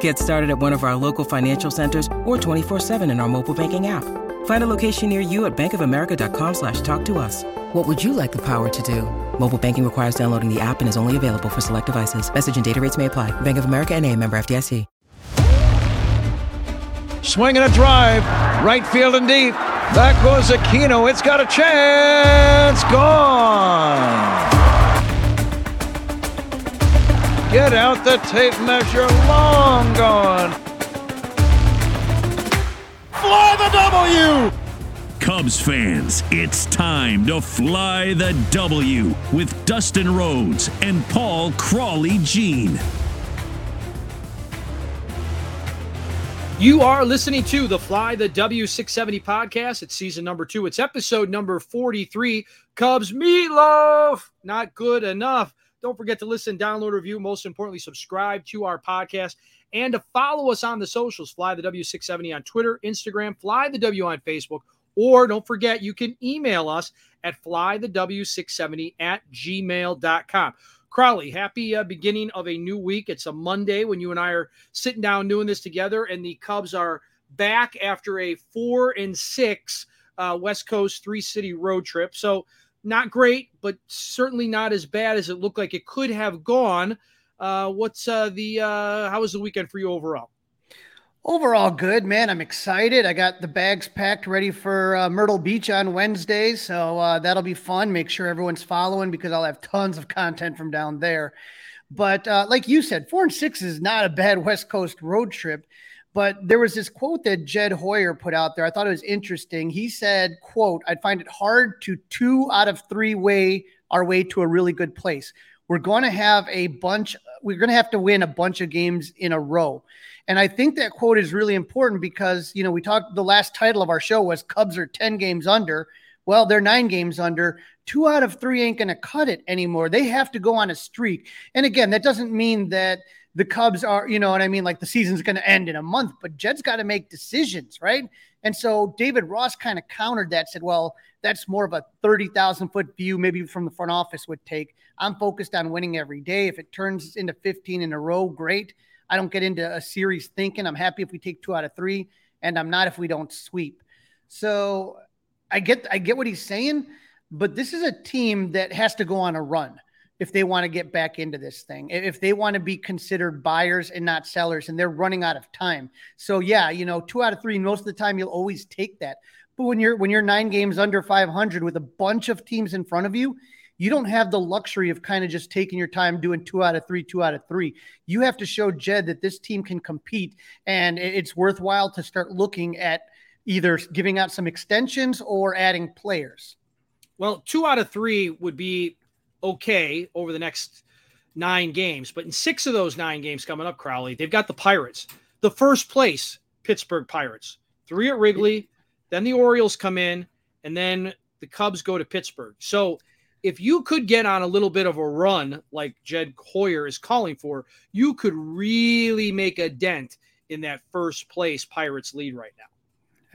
Get started at one of our local financial centers or 24/7 in our mobile banking app. Find a location near you at bankofamerica.com/talktous. What would you like the power to do? Mobile banking requires downloading the app and is only available for select devices. Message and data rates may apply. Bank of America NA, member FDIC. Swing and a drive. Right field and deep. Back goes Aquino. It's got a chance. Gone. Get out the tape measure, long gone. Fly the W! Cubs fans, it's time to fly the W with Dustin Rhodes and Paul Crawley Jean. You are listening to the Fly the W 670 podcast. It's season number 2. It's episode number 43. Cubs meatloaf, not good enough. Don't forget to listen, download, review, most importantly, subscribe to our podcast and to follow us on the socials, Fly the W670 on Twitter, Instagram, Fly the W on Facebook, or don't forget, you can email us at flythew670@gmail.com. Crowley, happy beginning of a new week. It's a Monday when you and I are sitting down doing this together, and the Cubs are back after a 4-6 West Coast three-city road trip. So, not great, but certainly not as bad as it looked like it could have gone. How was the weekend for you overall? Overall, good, man. I'm excited. I got the bags packed ready for Myrtle Beach on Wednesday, so that'll be fun. Make sure everyone's following because I'll have tons of content from down there. But like you said, 4-6 is not a bad West Coast road trip. But there was this quote that Jed Hoyer put out there. I thought it was interesting. He said, quote, "I'd find it hard to 2 out of 3 way our way to a really good place. We're going to have to win a bunch of games in a row." And I think that quote is really important because, you know, we talked, the last title of our show was Cubs are 10 games under. Well, they're 9 games under. 2 out of 3 ain't going to cut it anymore. They have to go on a streak. And again, that doesn't mean that the Cubs are, you know what I mean? Like the season's going to end in a month, but Jed's got to make decisions, right? And so David Ross kind of countered that, said, well, that's more of a 30,000-foot view maybe from the front office would take. I'm focused on winning every day. If it turns into 15 in a row, great. I don't get into a series thinking. I'm happy if we take 2 out of 3, and I'm not if we don't sweep. So I get what he's saying, but this is a team that has to go on a run if they want to get back into this thing, if they want to be considered buyers and not sellers, and they're running out of time. So yeah, you know, 2 out of 3, most of the time you'll always take that. But when you're 9 games under 500 with a bunch of teams in front of you, you don't have the luxury of kind of just taking your time doing 2 out of 3. You have to show Jed that this team can compete, and it's worthwhile to start looking at either giving out some extensions or adding players. Well, 2 out of 3 would be okay over the next 9 games, but in 6 of those 9 games coming up, Crowley, they've got the Pirates, the first place Pittsburgh Pirates, 3 at Wrigley, then the Orioles come in, and then the Cubs go to Pittsburgh. So if you could get on a little bit of a run like Jed Hoyer is calling for, you could really make a dent in that first place Pirates lead right now.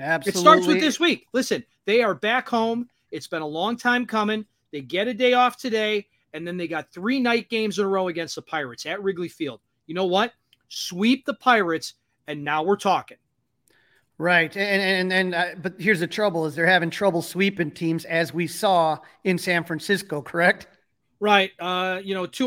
Absolutely. It starts with this week. Listen, they are back home. It's been a long time coming. They get a day off today, and then they got 3 night games in a row against the Pirates at Wrigley Field. You know what? Sweep the Pirates, and now we're talking. Right, and but here's the trouble: is they're having trouble sweeping teams, as we saw in San Francisco. Correct? Right. 2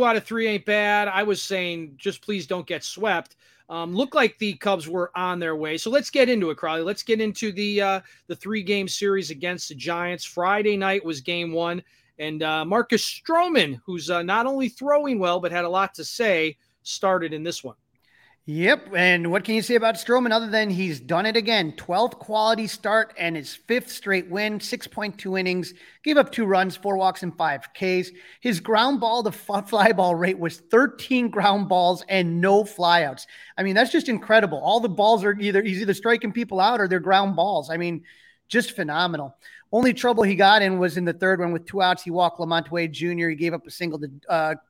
out of 3 ain't bad. I was saying, just please don't get swept. Looked like the Cubs were on their way. So let's get into it, Crowley. Let's get into the 3-game series against the Giants. Friday night was game 1. And Marcus Stroman, who's not only throwing well, but had a lot to say, started in this one. Yep. And what can you say about Stroman other than he's done it again? 12th quality start and his 5th straight win, 6.2 innings, gave up 2 runs, 4 walks, and 5 Ks. His ground ball to fly ball rate was 13 ground balls and no flyouts. I mean, that's just incredible. All the balls are he's either striking people out or they're ground balls. I mean, just phenomenal. Only trouble he got in was in the third one with 2 outs. He walked LaMontoya Jr. He gave up a single to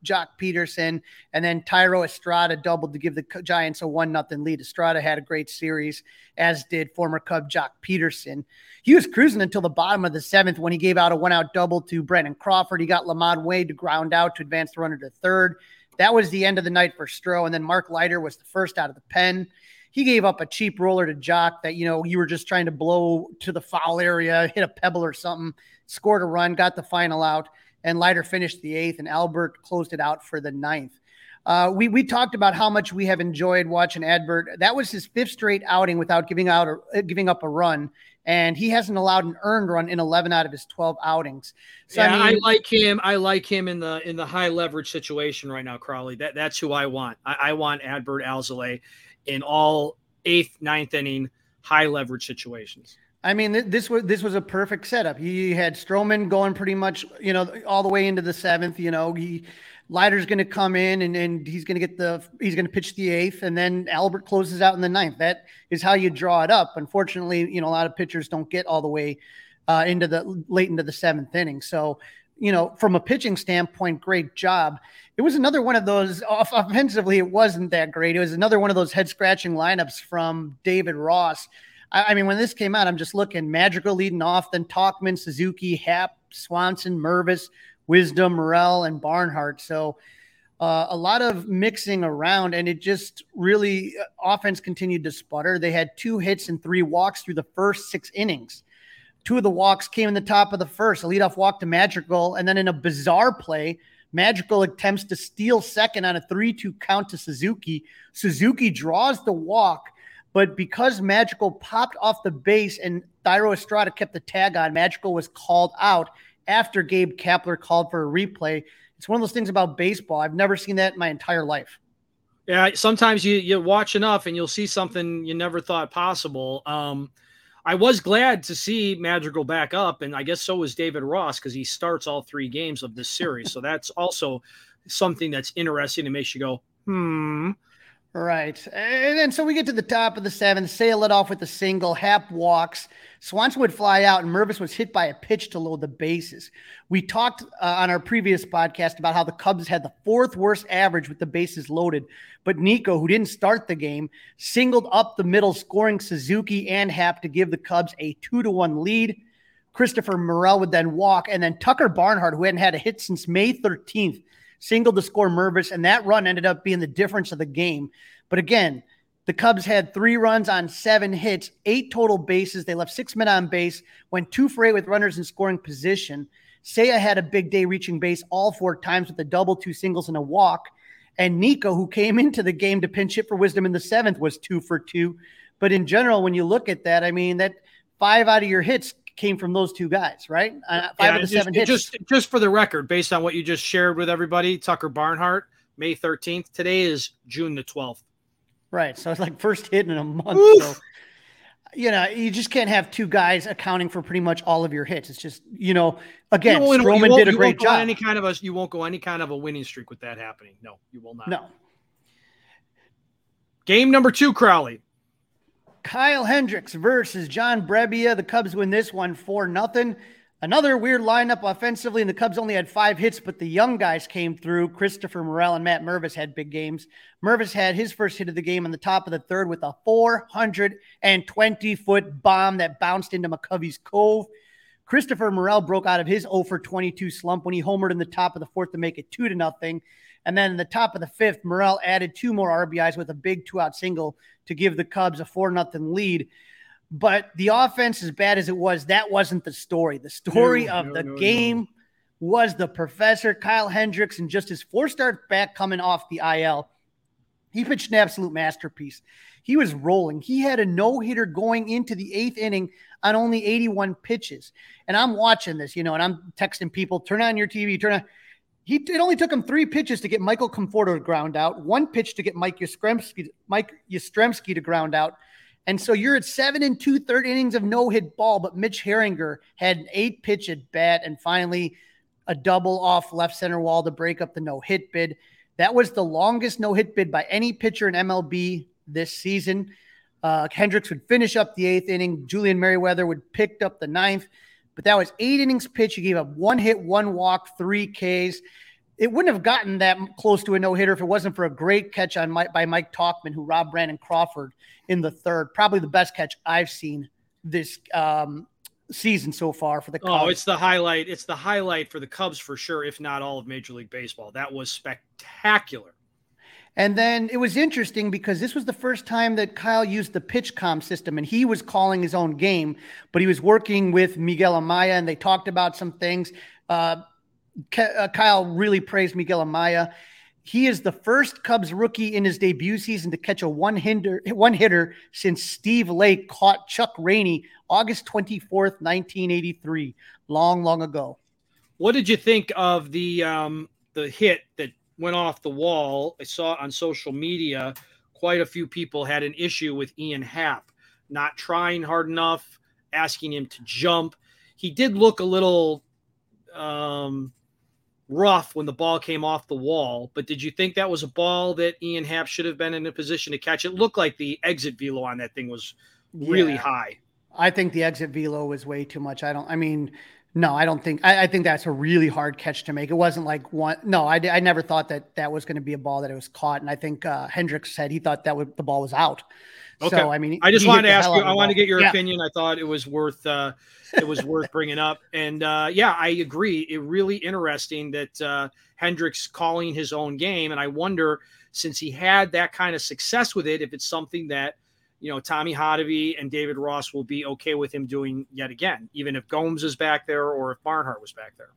Joc Pederson, and then Thairo Estrada doubled to give the Giants a 1-0 lead. Estrada had a great series, as did former Cub Joc Pederson. He was cruising until the bottom of the 7th when he gave out a 1-out double to Brandon Crawford. He got LaMontoya Wade to ground out to advance the runner to third. That was the end of the night for Stroh, and then Mark Leiter was the first out of the pen. He gave up a cheap roller to Joc that, you were just trying to blow to the foul area, hit a pebble or something, scored a run, got the final out, and Leiter finished the 8th, and Adbert closed it out for the 9th. We talked about how much we have enjoyed watching Adbert. That was his 5th straight outing without giving up a run, and he hasn't allowed an earned run in 11 out of his 12 outings. So, yeah, I mean, I like him in the high leverage situation right now, Crawley. That's who I want. I want Adbert Alzolay in all 8th, 9th inning, high leverage situations. I mean, this was a perfect setup. You had Stroman going pretty much, all the way into the 7th. Leiter's going to come in and he's going to pitch the 8th, and then Adbert closes out in the 9th. That is how you draw it up. Unfortunately, a lot of pitchers don't get all the way into the 7th inning. So, from a pitching standpoint, great job. It was another one of those, offensively, it wasn't that great. It was another one of those head-scratching lineups from David Ross. I mean, when this came out, I'm just looking. Madrigal leading off, then Talkman, Suzuki, Happ, Swanson, Mervis, Wisdom, Morel, and Barnhart. So a lot of mixing around, and it just really, offense continued to sputter. They had 2 hits and 3 walks through the first 6 innings. 2 of the walks came in the top of the 1st, a leadoff walk to Madrigal, and then in a bizarre play, Madrigal attempts to steal second on a 3-2 count to Suzuki. Suzuki draws the walk, but because Madrigal popped off the base and Thairo Estrada kept the tag on, Madrigal was called out after Gabe Kapler called for a replay. It's one of those things about baseball. I've never seen that in my entire life. Yeah, sometimes you watch enough and you'll see something you never thought possible. I was glad to see Madrigal back up, and I guess so was David Ross, because he starts all 3 games of this series. So that's also something that's interesting and makes you go, Right. And then so we get to the top of the 7th. Sale it off with a single. Happ walks. Swanson would fly out, and Mervis was hit by a pitch to load the bases. We talked on our previous podcast about how the Cubs had the 4th worst average with the bases loaded, but Nico, who didn't start the game, singled up the middle, scoring Suzuki and Happ to give the Cubs a 2-1 lead. Christopher Morel would then walk, and then Tucker Barnhart, who hadn't had a hit since May 13th, singled to score Mervis, and that run ended up being the difference of the game. But again, the Cubs had 3 runs on 7 hits, 8 total bases. They left 6 men on base, went 2-for-8 with runners in scoring position. Seiya had a big day reaching base all 4 times with a double, 2 singles, and a walk. And Nico, who came into the game to pinch hit for Wisdom in the 7th, was 2-for-2. But in general, when you look at that, I mean, that 5 out of your hits came from those 2 guys, right? 5 of the 7 hits. Just for the record, based on what you just shared with everybody, Tucker Barnhart, May 13th. Today is June the 12th. Right. So it's like first hit in a month. So, you just can't have 2 guys accounting for pretty much all of your hits. It's just, again, Stroman did a great job. You won't go any kind of a winning streak with that happening. No, you will not. No. Game number 2, Crowley. Kyle Hendricks versus John Brebbia. The Cubs win this one 4-0. Another weird lineup offensively, and the Cubs only had 5 hits, but the young guys came through. Christopher Morel and Matt Mervis had big games. Mervis had his first hit of the game in the top of the 3rd with a 420-foot bomb that bounced into McCovey's Cove. Christopher Morel broke out of his 0-for-22 slump when he homered in the top of the 4th to make it 2-0. And then in the top of the 5th, Morel added 2 more RBIs with a big 2-out single to give the Cubs a 4-0 lead. But the offense, as bad as it was, that wasn't the story. The story of the game was the professor, Kyle Hendricks, and just his 4 starts back coming off the IL. He pitched an absolute masterpiece. He was rolling. He had a no-hitter going into the eighth inning on only 81 pitches. And I'm watching this, you know, and I'm texting people, turn on your TV, turn on. It only took him 3 pitches to get Michael Conforto to ground out, 1 pitch to get Mike Yastrzemski to ground out. And so you're at 7 2/3 innings of no-hit ball, but Mitch Haringer had an 8-pitch at bat and finally a double off left center wall to break up the no-hit bid. That was the longest no-hit bid by any pitcher in MLB this season. Hendricks would finish up the 8th inning. Julian Merriweather would pick up the 9th. But that was 8 innings pitch. He gave up 1 hit, 1 walk, 3 Ks. It wouldn't have gotten that close to a no-hitter if it wasn't for a great catch by Mike Tauchman, who robbed Brandon Crawford in the 3rd. Probably the best catch I've seen this season so far for the Cubs. Oh, it's the highlight. It's the highlight for the Cubs for sure, if not all of Major League Baseball. That was spectacular. And then it was interesting because this was the first time that Kyle used the pitch comm system, and he was calling his own game, but he was working with Miguel Amaya, and they talked about some things. Kyle really praised Miguel Amaya. He is the first Cubs rookie in his debut season to catch a one hitter since Steve Lake caught Chuck Rainey August 24th, 1983, long ago. What did you think of the hit that went off the wall? I saw on social media quite a few people had an issue with Ian Happ not trying hard enough, asking him to jump. He did look a little rough when the ball came off the wall, but did you think that was a ball that Ian Happ should have been in a position to catch? It looked like the exit velo on that thing was really high. I think the exit velo was way too much. I think that's a really hard catch to make. It wasn't like one. No, I never thought that was going to be a ball that it was caught. And I think Hendricks said he thought the ball was out. Okay. So, I mean, I just wanted to ask you, I wanted to get your opinion. I thought it was worth bringing up. And I agree. It really interesting that Hendricks calling his own game. And I wonder, since he had that kind of success with it, if it's something that, you know, Tommy Hotovy and David Ross will be okay with him doing yet again, even if Gomes is back there or if Barnhart was back there.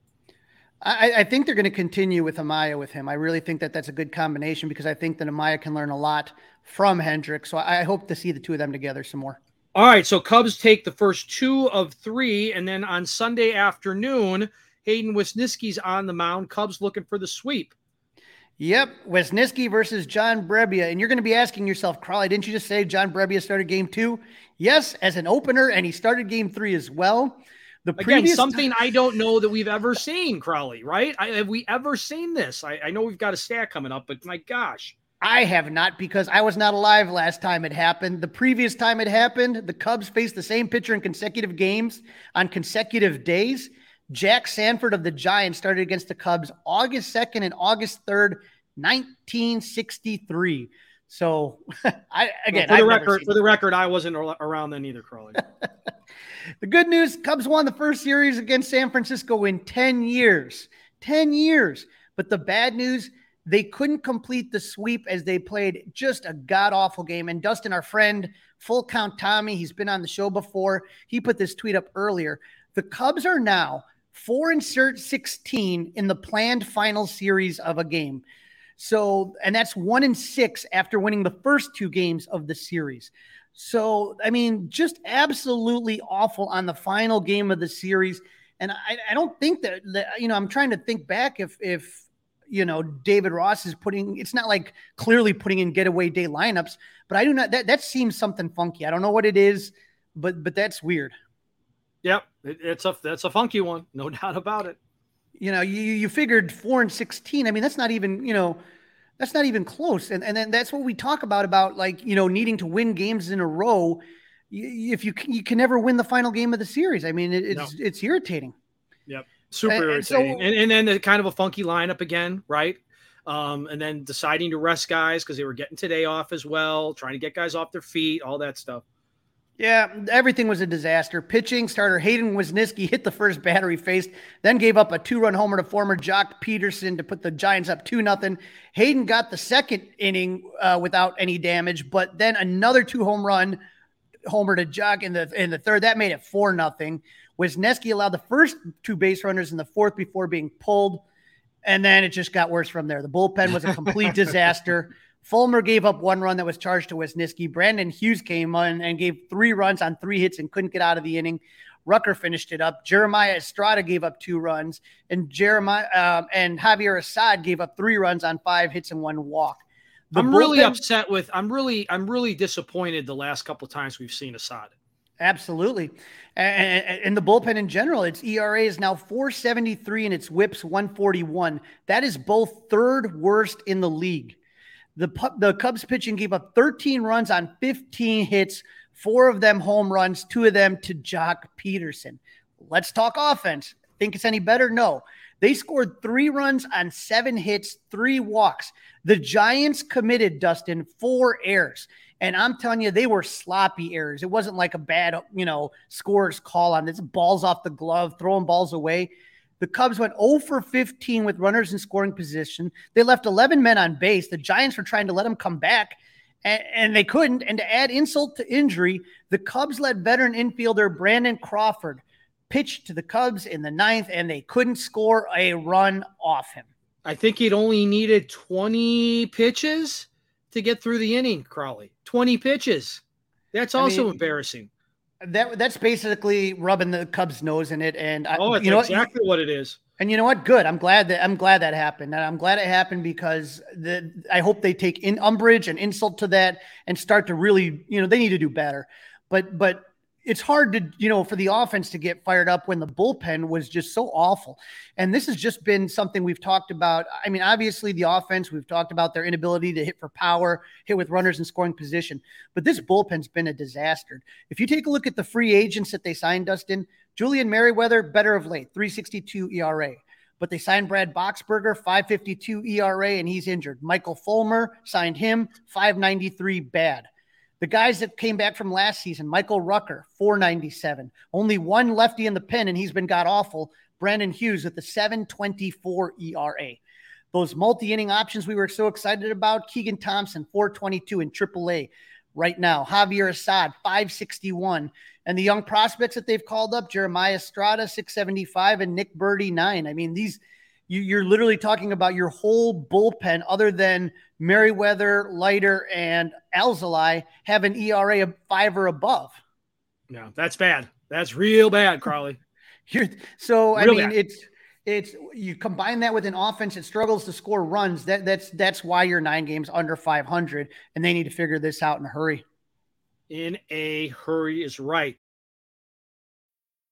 I think they're going to continue with Amaya with him. I really think that that's a good combination because I think that Amaya can learn a lot from Hendricks. So I hope to see the two of them together some more. All right, so Cubs take the first 2 of 3, and then on Sunday afternoon, Hayden Wesneski's on the mound. Cubs looking for the sweep. Yep, Wesneski versus John Brebbia. And you're going to be asking yourself, Crowley, didn't you just say John Brebbia started game 2? Yes, as an opener, and he started game 3 as well. I don't know that we've ever seen, Crowley, right? Have we ever seen this? I know we've got a stat coming up, but my gosh. I have not, because I was not alive last time it happened. The previous time it happened, the Cubs faced the same pitcher in consecutive games on consecutive days. Jack Sanford of the Giants started against the Cubs August 2nd and August 3rd, 1963. So, for the record, I wasn't around then either, Crowley. The good news, Cubs won the first series against San Francisco in 10 years. 10 years. But the bad news, they couldn't complete the sweep as they played just a god-awful game. And Dustin, our friend, Full Count Tommy, he's been on the show before. He put this tweet up earlier. The Cubs are now 4-16 in the planned final series of a game. So, and that's 1-6 after winning the first 2 games of the series. So, I mean, just absolutely awful on the final game of the series. And I don't think that, you know, I'm trying to think back if, you know, David Ross is it's not like clearly putting in getaway day lineups, but I do not, that seems something funky. I don't know what it is, but that's weird. Yep. That's a funky one. No doubt about it. You know, you figured 4-16. I mean, that's not even, you know, that's not even close. And then that's what we talk about like, you know, needing to win games in a row. If you can never win the final game of the series. I mean, it's irritating. Yep. Super irritating. And then the kind of a funky lineup again. Right. And then deciding to rest guys because they were getting today off as well, trying to get guys off their feet, all that stuff. Yeah, everything was a disaster. Pitching starter Hayden Wesneski hit the first batter he faced, then gave up a 2-run homer to former Joc Pederson to put the Giants up 2-0. Hayden got the second inning without any damage, but then another 2-run homer to Joc in the 3rd. That made it 4-0. Wesneski allowed the first 2 base runners in the 4th before being pulled. And then it just got worse from there. The bullpen was a complete disaster. Fulmer gave up one run that was charged to Wesneski. Brandon Hughes came on and gave 3 runs on 3 hits and couldn't get out of the inning. Rucker finished it up. Jeremiah Estrada gave up 2 runs, and Javier Assad gave up 3 runs on 5 hits and 1 walk. I'm really disappointed the last couple of times we've seen Assad. Absolutely. And the bullpen in general, its ERA is now 4.73 and its WHIP's 141. That is both third worst in the league. The Cubs pitching gave up 13 runs on 15 hits, 4 of them home runs, 2 of them to Joc Pederson. Let's talk offense. Think it's any better? No. They scored 3 runs on 7 hits, 3 walks. The Giants committed, Dustin, 4 errors. And I'm telling you, they were sloppy errors. It wasn't like a bad, scorer's call on this. Balls off the glove, throwing balls away. The Cubs went 0 for 15 with runners in scoring position. They left 11 men on base. The Giants were trying to let them come back, and they couldn't. And to add insult to injury, the Cubs led veteran infielder Brandon Crawford pitched to the Cubs in the 9th, and they couldn't score a run off him. I think it only needed 20 pitches to get through the inning, Crawley. 20 pitches. That's also embarrassing. That's basically rubbing the Cubs' nose in it. And that's exactly what it is. And you know what? Good. I'm glad that happened. And I'm glad it happened because I hope they take in umbrage and insult to that and start to really, they need to do better. But it's hard to, for the offense to get fired up when the bullpen was just so awful. And this has just been something we've talked about. I mean, obviously the offense, we've talked about their inability to hit for power, hit with runners in scoring position, but this bullpen's been a disaster. If you take a look at the free agents that they signed, Dustin, Julian Merriweather, better of late, 3.62 ERA, but they signed Brad Boxberger, 5.52 ERA, and he's injured. Michael Fulmer signed him, 5.93 bad. The guys that came back from last season, Michael Rucker, 4.97. Only one lefty in the pen, and he's been god-awful. Brandon Hughes with the 7.24 ERA. Those multi-inning options we were so excited about, Keegan Thompson, 4.22 in AAA right now. Javier Assad, 5.61. And the young prospects that they've called up, Jeremiah Estrada, 6.75, and Nick Birdie, 9. I mean, these... You're literally talking about your whole bullpen other than Merriweather, Leiter, and Alzolay have an ERA of 5 or above. No, that's bad. That's real bad, Crawley. It's you combine that with an offense that struggles to score runs. That's why you're 9 games under 500, and they need to figure this out in a hurry. In a hurry is right.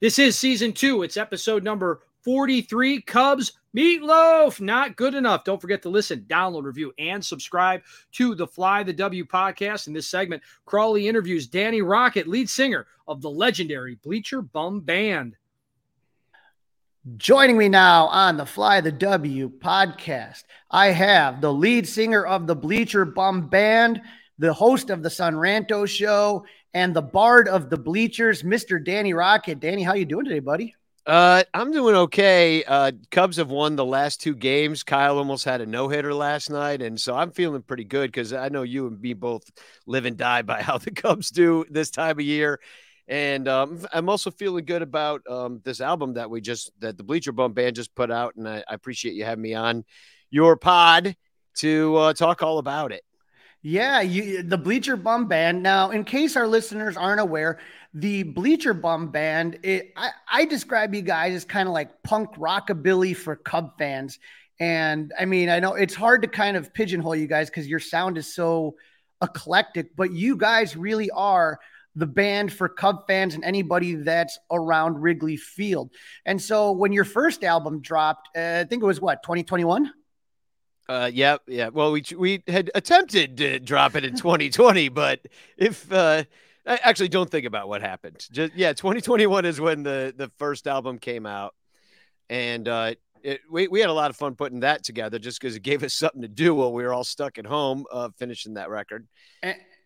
This is Season 2. It's episode number 43, Cubs Meatloaf. Not good enough. Don't forget to listen, download, review, and subscribe to the Fly the W podcast. In this segment, Crawley interviews Danny Rocket, lead singer of the legendary Bleacher Bum Band. Joining me now on the Fly the W podcast, I have the lead singer of the Bleacher Bum Band, the host of the Sunranto Show, and the bard of the bleachers, Mr. Danny Rocket. Danny, how you doing today, buddy? I'm doing okay. Cubs have won the last 2 games. Kyle almost had a no-hitter last night, and so I'm feeling pretty good because I know you and me both live and die by how the Cubs do this time of year. And I'm also feeling good about this album that the Bleacher Bum Band just put out, and I appreciate you having me on your pod to talk all about it. Yeah, the Bleacher Bum Band. Now, in case our listeners aren't aware, the Bleacher Bum Band, I describe you guys as kind of like punk rockabilly for Cub fans. And I mean, I know it's hard to kind of pigeonhole you guys because your sound is so eclectic, but you guys really are the band for Cub fans and anybody that's around Wrigley Field. And so when your first album dropped, I think it was 2021? Yeah. Well, we had attempted to drop it in 2020, but I actually don't think about what happened. 2021 is when the first album came out. And we had a lot of fun putting that together just because it gave us something to do while we were all stuck at home finishing that record.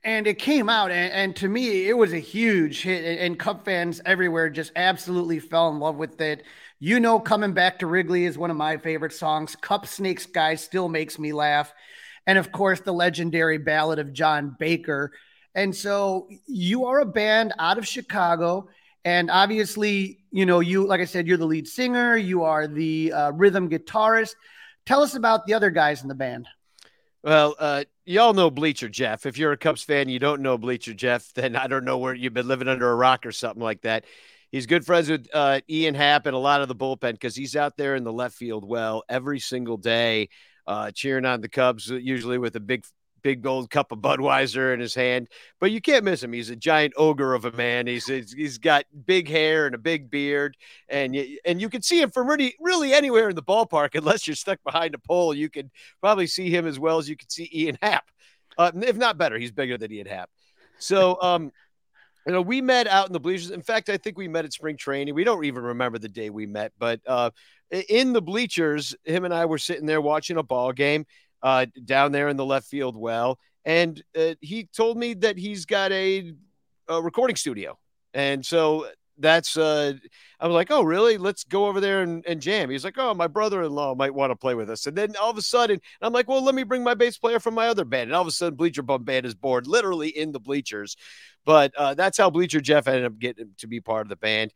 And it came out, and to me, it was a huge hit, and Cub fans everywhere just absolutely fell in love with it. You know, Coming Back to Wrigley is one of my favorite songs. Cup Snakes Guy still makes me laugh. And, of course, the legendary Ballad of John Baker. And so you are a band out of Chicago, and obviously, you know, you, like I said, you're the lead singer. You are the rhythm guitarist. Tell us about the other guys in the band. Well, y'all know Bleacher Jeff. If you're a Cubs fan, you don't know Bleacher Jeff, then I don't know where you've been living under a rock or something like that. He's good friends with Ian Happ and a lot of the bullpen because he's out there in the left field well every single day, cheering on the Cubs, usually with a big gold cup of Budweiser in his hand. But you can't miss him. He's a giant ogre of a man. He's got big hair and a big beard, and you can see him from really anywhere in the ballpark. Unless you're stuck behind a pole, you can probably see him as well as you can see Ian Happ, if not better. He's bigger than Ian Happ. So we met out in the bleachers. In fact, I think we met at spring training. We don't even remember the day we met, but in the bleachers, him and I were sitting there watching a ball game down there in the left field well, and he told me that he's got a recording studio, and so that's I was like, oh really, let's go over there and jam. He's like, oh, my brother-in-law might want to play with us. And then all of a sudden I'm like, well, let me bring my bass player from my other band, and all of a sudden Bleacher Bum Band is born literally in the bleachers. But that's how Bleacher Jeff ended up getting to be part of the band.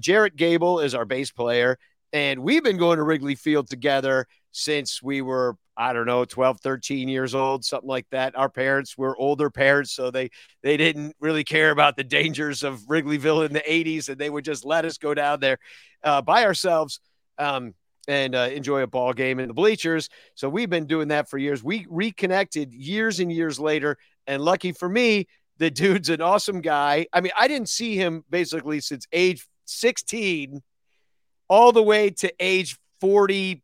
Jarrett Gable is our bass player, and we've been going to Wrigley Field together since we were, I don't know, 12, 13 years old, something like that. Our parents were older parents, so they didn't really care about the dangers of Wrigleyville in the 80s, and they would just let us go down there by ourselves and enjoy a ball game in the bleachers. So we've been doing that for years. We reconnected years and years later, and lucky for me, the dude's an awesome guy. I mean, I didn't see him basically since age 16 all the way to age 44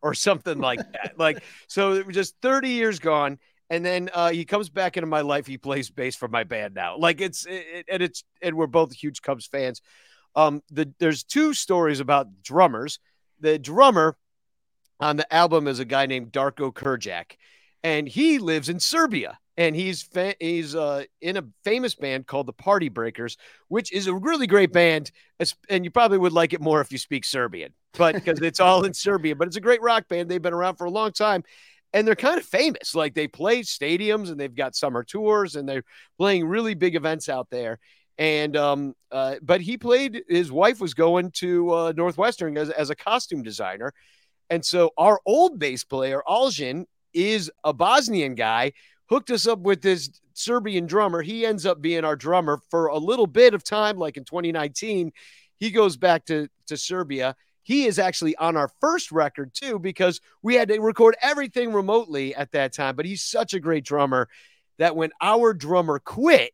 or something like that. Like, so it was just 30 years gone. And then he comes back into my life. He plays bass for my band now. Like and we're both huge Cubs fans. There's two stories about drummers. The drummer on the album is a guy named Darko Kurjak, and he lives in Serbia. And he's in a famous band called the Party Breakers, which is a really great band. And you probably would like it more if you speak Serbian, but because it's all in Serbian. But it's a great rock band. They've been around for a long time, and they're kind of famous. Like, they play stadiums, and they've got summer tours, and they're playing really big events out there. And but he played. His wife was going to Northwestern as a costume designer, and so our old bass player Aljan is a Bosnian guy. Hooked us up with this Serbian drummer. He ends up being our drummer for a little bit of time, like in 2019. He goes back to Serbia. He is actually on our first record, too, because we had to record everything remotely at that time. But he's such a great drummer that when our drummer quit,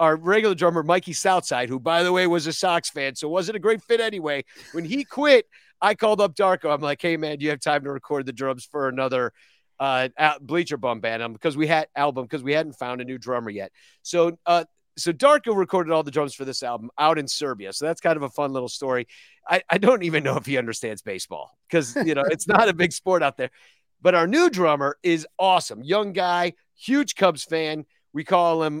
our regular drummer, Mikey Southside, who, by the way, was a Sox fan, so wasn't a great fit anyway. When he quit, I called up Darko. I'm like, hey, man, do you have time to record the drums for another Bleacher Bum Band because we hadn't found a new drummer yet. So so Darko recorded all the drums for this album out in Serbia. So that's kind of a fun little story. I don't even know if he understands baseball because, you know, it's not a big sport out there. But our new drummer is awesome, young guy, huge Cubs fan. We call him,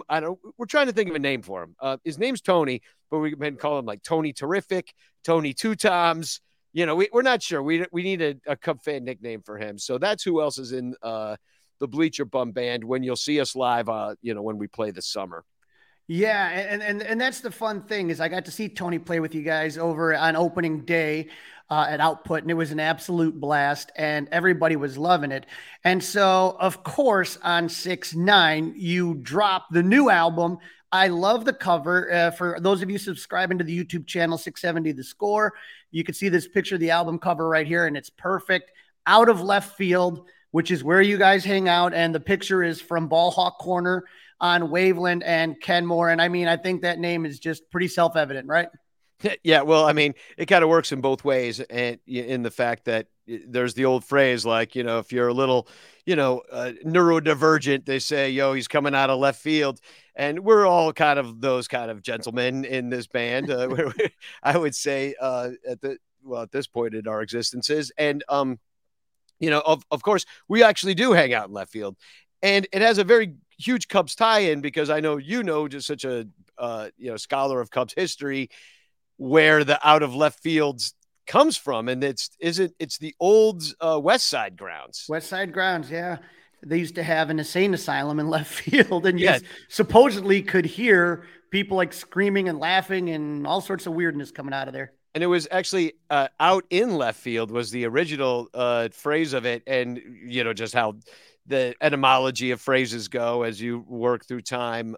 we're trying to think of a name for him. His name's Tony, but we can call him like Tony Terrific, Tony Two Toms. You know, we're not sure. We need a Cub fan nickname for him. So that's who else is in the Bleacher Bum Band when you'll see us live, when we play this summer. Yeah, and that's the fun thing is I got to see Tony play with you guys over on opening day. at Output, and it was an absolute blast, and everybody was loving it. And so, of course, on 6/9, you drop the new album. I love the cover. For those of you subscribing to the YouTube channel, 670 The Score, you can see this picture of the album cover right here, and it's perfect. Out of left field, which is where you guys hang out, and the picture is from Ballhawk Corner on Waveland and Kenmore. And I mean, I think that name is just pretty self-evident, right? Yeah, well, I mean, it kind of works in both ways, and in the fact that there's the old phrase, like, you know, if you're a little, you know, neurodivergent, they say, yo, he's coming out of left field. And we're all kind of those kind of gentlemen in this band. I would say at this point in our existences. And, you know, of course, we actually do hang out in left field, and it has a very huge Cubs tie-in, because I know, you know, just such a, you know, scholar of Cubs history, where the out of left fields comes from. And it's the old West Side Grounds. Yeah. They used to have an insane asylum in left field, and yes, supposedly could hear people like screaming and laughing and all sorts of weirdness coming out of there. And it was actually out in left field was the original phrase of it. And, you know, just how the etymology of phrases go as you work through time.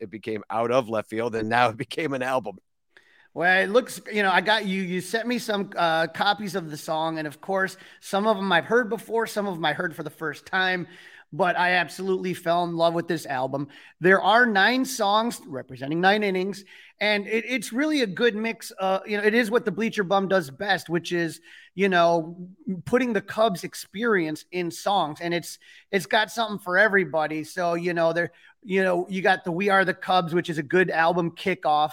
It became out of left field, and now it became an album. Well, it looks, you know, I got you. You sent me some copies of the song. And of course, some of them I've heard before, some of them I heard for the first time, but I absolutely fell in love with this album. There are 9 songs representing 9 innings, and it's really a good mix. You know, it is what the Bleacher Bum does best, which is, you know, putting the Cubs experience in songs, and it's got something for everybody. So, you know, you got the We Are the Cubs, which is a good album kickoff.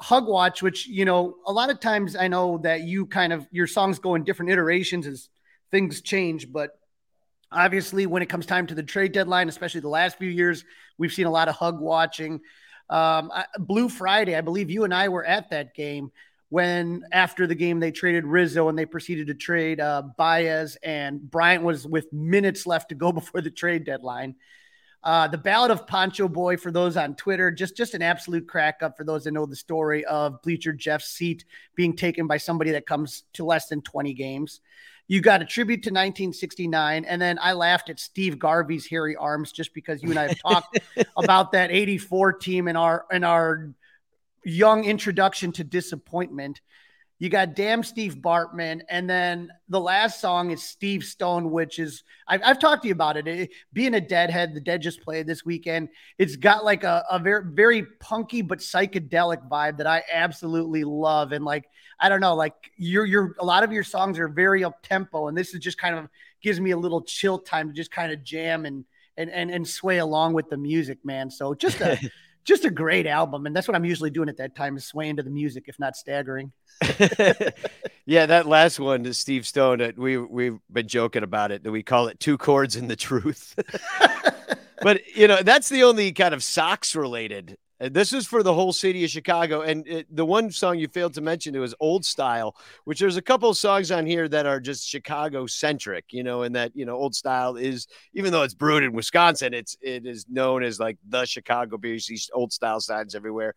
Hug Watch, which, you know, a lot of times I know that you kind of, your songs go in different iterations as things change, but obviously when it comes time to the trade deadline, especially the last few years, we've seen a lot of hug watching. Blue Friday, I believe you and I were at that game when after the game they traded Rizzo, and they proceeded to trade Baez, and Bryant was with minutes left to go before the trade deadline. The Ballad of Poncho Boy, for those on Twitter, just an absolute crack up for those that know the story of Bleacher Jeff's seat being taken by somebody that comes to less than 20 games. You got a tribute to 1969. And then I laughed at Steve Garvey's hairy arms, just because you and I have talked about that 84 team in our young introduction to disappointment. You got Damn Steve Bartman, and then the last song is Steve Stone, which is, I've talked to you about it, being a Deadhead. The Dead just played this weekend. It's got like a very, very punky but psychedelic vibe that I absolutely love. And like, I don't know, like you're a lot of your songs are very up-tempo, and this is just kind of gives me a little chill time to just kind of jam and sway along with the music, man. So just a great album. And that's what I'm usually doing at that time, is swaying to the music, if not staggering. Yeah, that last one is Steve Stone. We've been joking about it, that we call it 2 Chords and the Truth. But, you know, that's the only kind of Sox related. This is for the whole city of Chicago. And the one song you failed to mention, it was Old Style, which there's a couple of songs on here that are just Chicago centric, you know, and that, you know, Old Style is, even though it's brewed in Wisconsin, it is known as like the Chicago beer. You see Old Style signs everywhere.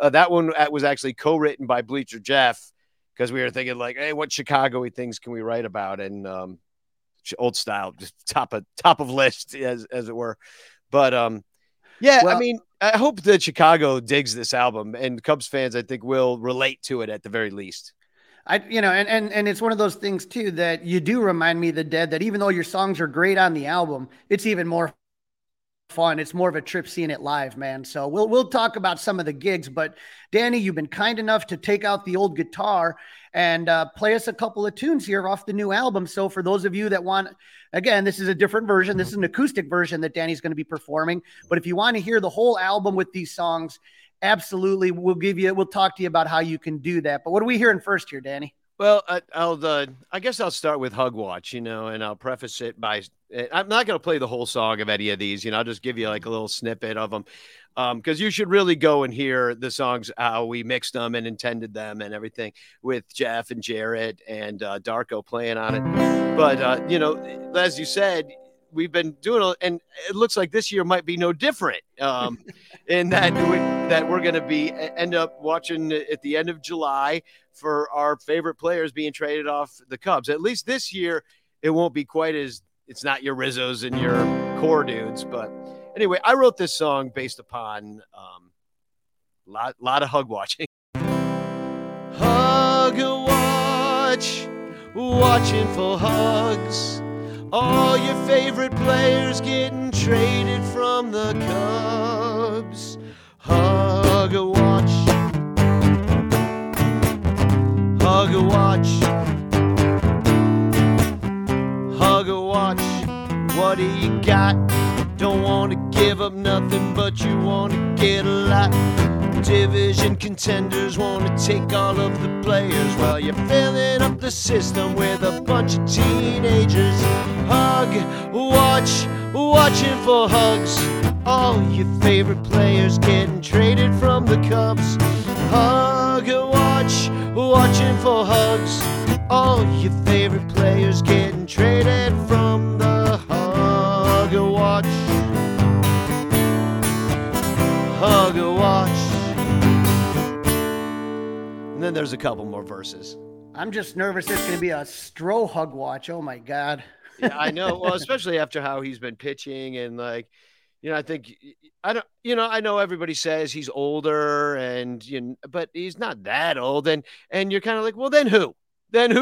That one was actually co-written by Bleacher Jeff, because we were thinking like, hey, what Chicago-y things can we write about? And Old Style, just top of list, as it were. But yeah, well, I mean, I hope that Chicago digs this album, and Cubs fans, I think, will relate to it at the very least. And it's one of those things too, that you do remind me of the Dead, that even though your songs are great on the album, it's even more fun. It's more of a trip seeing it live, man. So we'll talk about some of the gigs, but Danny, you've been kind enough to take out the old guitar and play us a couple of tunes here off the new album. So for those of you that want, again, this is a different version. This is an acoustic version that Danny's going to be performing. But if you want to hear the whole album with these songs, absolutely, we'll talk to you about how you can do that. But what are we hearing first here, Danny? Well, I guess I'll start with Hug Watch, you know, and I'll preface it by, I'm not going to play the whole song of any of these, you know, I'll just give you like a little snippet of them, because you should really go and hear the songs, how we mixed them and intended them and everything, with Jeff and Jared and Darko playing on it. But, you know, as you said, we've been doing, and it looks like this year might be no different. In that we're going to be end up watching at the end of July for our favorite players being traded off the Cubs. At least this year, it won't be quite as it's not your Rizzos and your core dudes. But anyway, I wrote this song based upon a lot of hug watching. Hug and watch, watching for hugs. All your favorite players getting traded from the Cubs. Hug a watch. Hug a watch. Hug a watch. What do you got? Don't want to give up nothing, but you want to get a lot. Division contenders want to take all of the players while you're filling up the system with a bunch of teenagers. Hug, watch, watching for hugs. All your favorite players getting traded from the Cubs. Hug, watch, watching for hugs. All your favorite players getting traded from the Hug Watch. Hug Watch. And then there's a couple more verses. I'm just nervous it's going to be a Stroh Hug Watch. Oh my God. Yeah, I know. Well, especially after how he's been pitching and like, you know, I think I don't, you know, I know everybody says he's older and, you know, but he's not that old. And you're kind of like, well, then who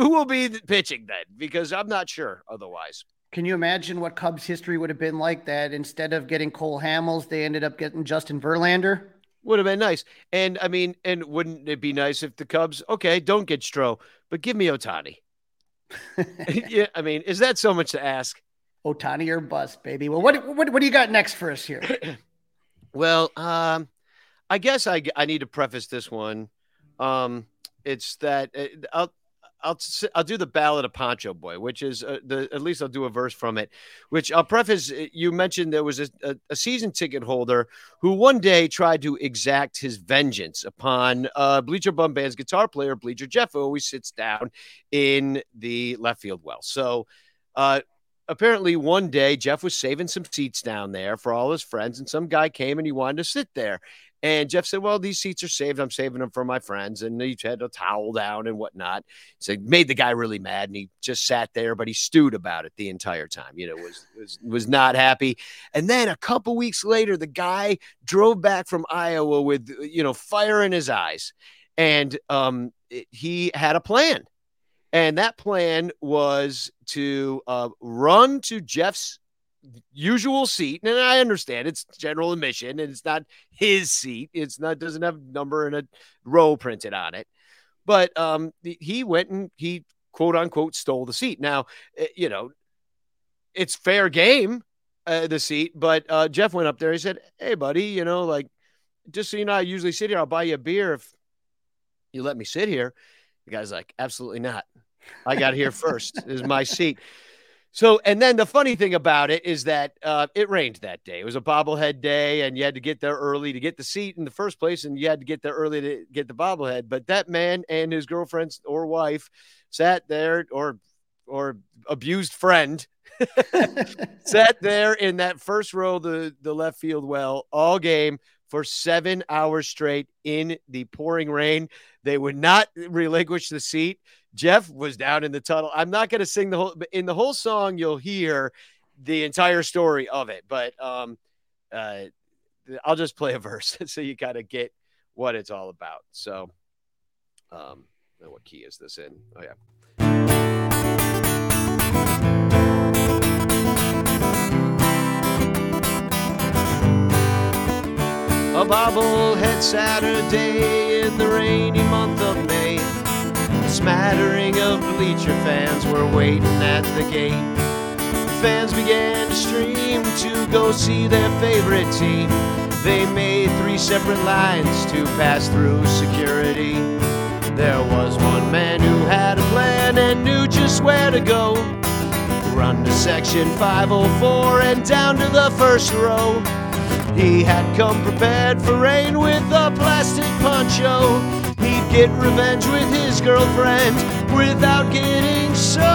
will be pitching then? Because I'm not sure otherwise. Can you imagine what Cubs history would have been like that? Instead of getting Cole Hamels, they ended up getting Justin Verlander. Would have been nice. And I mean, and wouldn't it be nice if the Cubs, okay, don't get Stroh, but give me Ohtani. Yeah, I mean, is that so much to ask? Ohtani or bust, baby. Well, what do you got next for us here? Well, I guess I need to preface this one. It's that I'll do the Ballad of Poncho Boy, which is at least I'll do a verse from it, which I'll preface. You mentioned there was a season ticket holder who one day tried to exact his vengeance upon Bleacher Bum Band's guitar player, Bleacher Jeff, who always sits down in the left field well. So apparently one day Jeff was saving some seats down there for all his friends, and some guy came and he wanted to sit there. And Jeff said, well, these seats are saved. I'm saving them for my friends. And he had a towel down and whatnot. So it made the guy really mad. And he just sat there, but he stewed about it the entire time, you know, was not happy. And then a couple weeks later, the guy drove back from Iowa with, you know, fire in his eyes. And he had a plan. And that plan was to run to Jeff's usual seat, and I understand it's general admission and it's not his seat, it's not, doesn't have a number and a row printed on it, but he went and he quote unquote stole the seat. Now, you know, it's fair game, the seat, but Jeff went up there, he said, hey buddy, you know, like, just so you know, I usually sit here, I'll buy you a beer if you let me sit here. The guy's like, absolutely not, I got here first. This is my seat. So, and then the funny thing about it is that it rained that day. It was a bobblehead day, and you had to get there early to get the seat in the first place, and you had to get there early to get the bobblehead. But that man and his girlfriend or wife sat there, or abused friend, sat there in that first row, the left field well, all game for 7 hours straight in the pouring rain. They would not relinquish the seat. Jeff was down in the tunnel. I'm not going to sing the whole song. You'll hear the entire story of it, but I'll just play a verse so you kind of get what it's all about. So, what key is this in? Oh yeah. A bobblehead Saturday in the rainy month of May. A smattering of Bleacher fans were waiting at the gate. Fans began to stream to go see their favorite team. They made three separate lines to pass through security. There was one man who had a plan and knew just where to go. Run to section 504 and down to the first row. He had come prepared for rain with a plastic poncho. He'd get revenge with his girlfriend without getting soaked.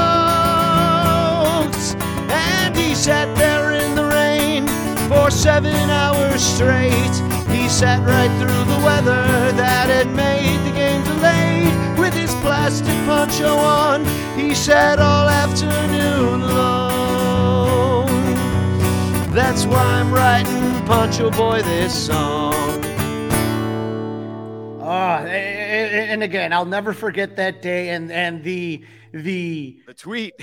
And he sat there in the rain for 7 hours straight. He sat right through the weather that had made the game delayed. With his plastic poncho on, he sat all afternoon long. That's why I'm writing Poncho Boy this song. And again, I'll never forget that day and the tweet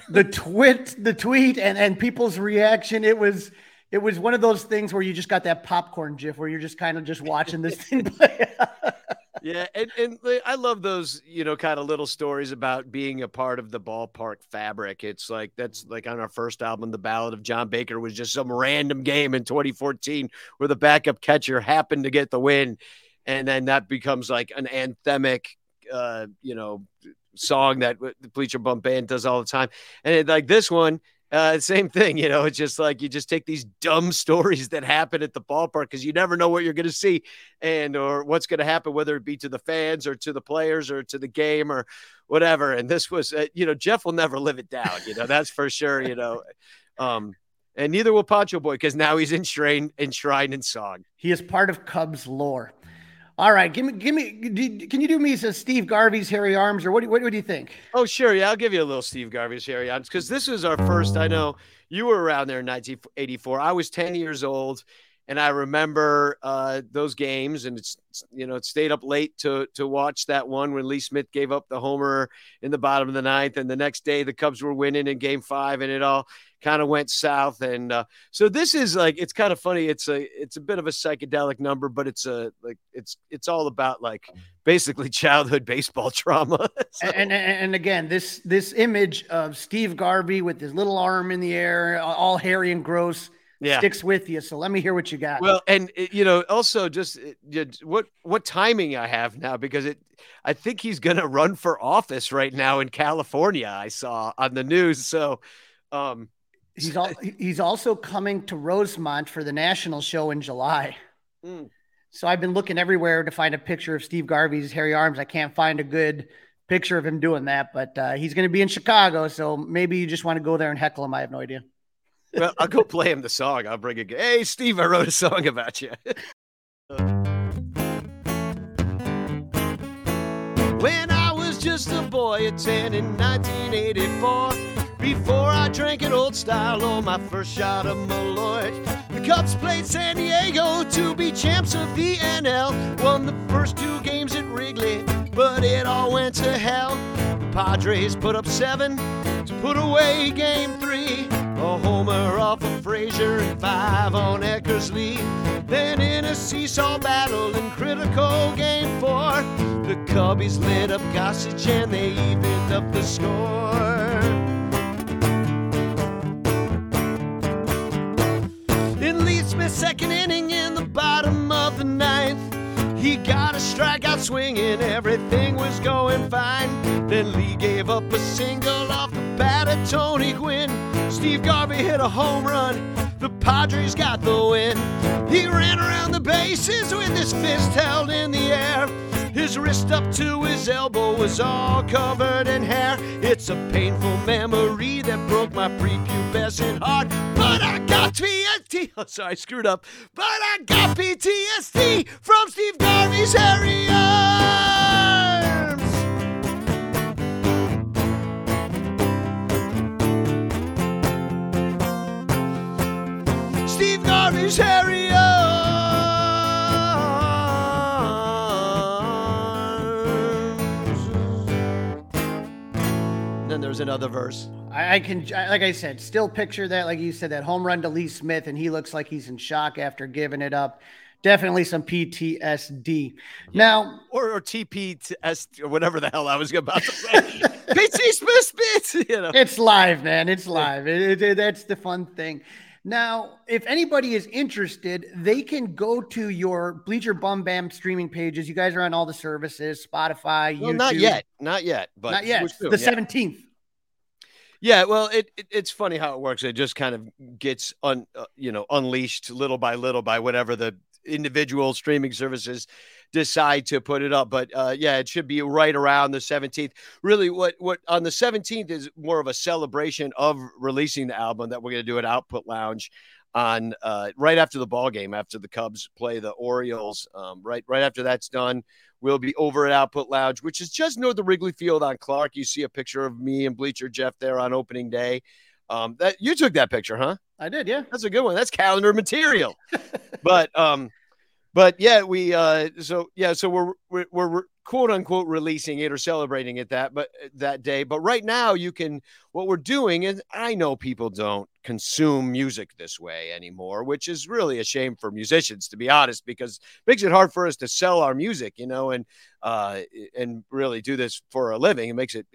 and people's reaction. It was one of those things where you just got that popcorn gif where you're just kind of just watching this thing play out. Yeah, and I love those, kind of little stories about being a part of the ballpark fabric. It's like, that's like on our first album, The Ballad of John Baker, was just some random game in 2014 where the backup catcher happened to get the win. And then that becomes like an anthemic, song that the Bleacher Bum Band does all the time. And like this one, same thing, it's just like you just take these dumb stories that happen at the ballpark because you never know what you're going to see or what's going to happen, whether it be to the fans or to the players or to the game or whatever. And this was, Jeff will never live it down, that's for sure, and neither will Poncho Boy because now he's enshrined in song. He is part of Cubs lore. All right, give me. Can you do me some Steve Garvey's Hairy Arms, or what do you think? Oh, sure, yeah, I'll give you a little Steve Garvey's Hairy Arms because this is our first. I know you were around there in 1984. I was 10 years old, and I remember those games, and it stayed up late to watch that one when Lee Smith gave up the homer in the bottom of the ninth, and the next day the Cubs were winning in Game 5, and it all kind of went south. And so this is like, it's kind of funny. It's a bit of a psychedelic number, but it's all about like basically childhood baseball trauma. So. And again, this image of Steve Garvey with his little arm in the air, all hairy and gross, sticks with you. So let me hear what you got. Well, and also just what timing I have now, because I think he's going to run for office right now in California. I saw on the news. So, he's also coming to Rosemont for the national show in July. Mm. So I've been looking everywhere to find a picture of Steve Garvey's hairy arms. I can't find a good picture of him doing that, but he's going to be in Chicago. So maybe you just want to go there and heckle him. I have no idea. Well, I'll go play him the song. I'll bring it. Hey, Steve, I wrote a song about you. When I was just a boy at 10 in 1984, before I drank an old style on my first shot of Malort, the Cubs played San Diego to be champs of the NL. Won the first 2 games at Wrigley, but it all went to hell. The Padres put up 7 to put away Game 3. A homer off of Frazier and 5 on Eckersley. Then in a seesaw battle in critical Game 4, the Cubbies lit up Gossage and they evened up the score. In Lee Smith's second inning in the bottom of the ninth, he got a strikeout swinging, everything was going fine. Then Lee gave up a single off the bat of Tony Gwynn. Steve Garvey hit a home run, the Padres got the win. He ran around the bases with his fist held in the air. His wrist up to his elbow was all covered in hair. It's a painful memory that broke my prepubescent heart. But I got PTSD. Oh, sorry, I screwed up. But I got PTSD from Steve Garvey's hairy arms. Steve Garvey's hairy arms. Then there's another verse. Like I said, still picture that, like you said, that home run to Lee Smith, and he looks like he's in shock after giving it up. Definitely some PTSD. Yeah. Now, or TPTS, or whatever the hell I was about to say. PT Smith, It's live, man. It's live. That's the fun thing. Now, if anybody is interested, they can go to your Bleacher Bum Bam streaming pages. You guys are on all the services, Spotify, YouTube. Not yet. But not yet. Soon, the 17th. Yeah, well, it's funny how it works. It just kind of gets unleashed little by little by whatever the individual streaming services decide to put it up. But yeah, it should be right around the 17th. Really, what on the 17th is more of a celebration of releasing the album that we're going to do at Output Lounge on right after the ball game, after the Cubs play the Orioles. Right after that's done, we'll be over at Output Lounge, which is just north of Wrigley Field on Clark. You see a picture of me and Bleacher Jeff there on opening day. That you took that picture, huh? I did, yeah. That's a good one. That's calendar material. But yeah, we so we're quote unquote releasing it or celebrating it that day. But right now, you can what we're doing is I know people don't consume music this way anymore, which is really a shame for musicians, to be honest, because it makes it hard for us to sell our music, you know, and really do this for a living. It makes it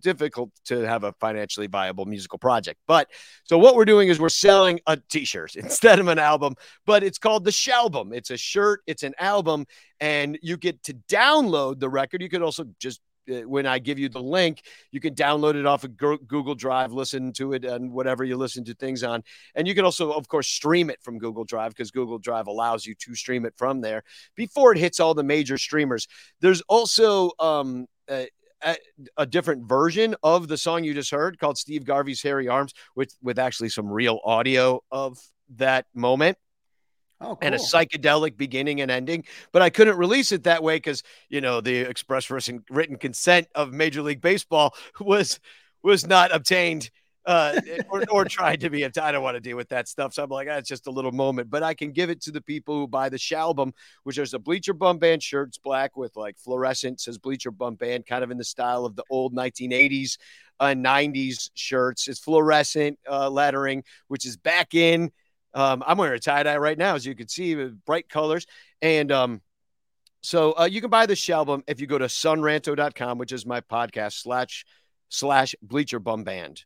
difficult to have a financially viable musical project. But so what we're doing is we're selling a t-shirt instead of an album, but it's called the Shalbum. It's a shirt, it's an album, and you get to download the record. You could also just, when I give you the link, you can download it off of Google Drive, listen to it and whatever you listen to things on. And you can also, of course, stream it from Google Drive because Google Drive allows you to stream it from there before it hits all the major streamers. There's also a different version of the song you just heard called Steve Garvey's Hairy Arms with actually some real audio of that moment. Oh, cool. And a psychedelic beginning and ending, but I couldn't release it that way because, you know, the express written consent of Major League Baseball was not obtained or tried to be. I don't want to deal with that stuff, so I'm like, it's just a little moment. But I can give it to the people who buy the Shalbum, which is a Bleacher Bum Band shirt. It's black with like fluorescent, says Bleacher Bum Band, kind of in the style of the old 1980s and 90s shirts. It's fluorescent lettering, which is back in. I'm wearing a tie-dye right now, as you can see, with bright colors. And so you can buy the Shalbum if you go to sunranto.com, which is my podcast, / Bleacher Bum Band.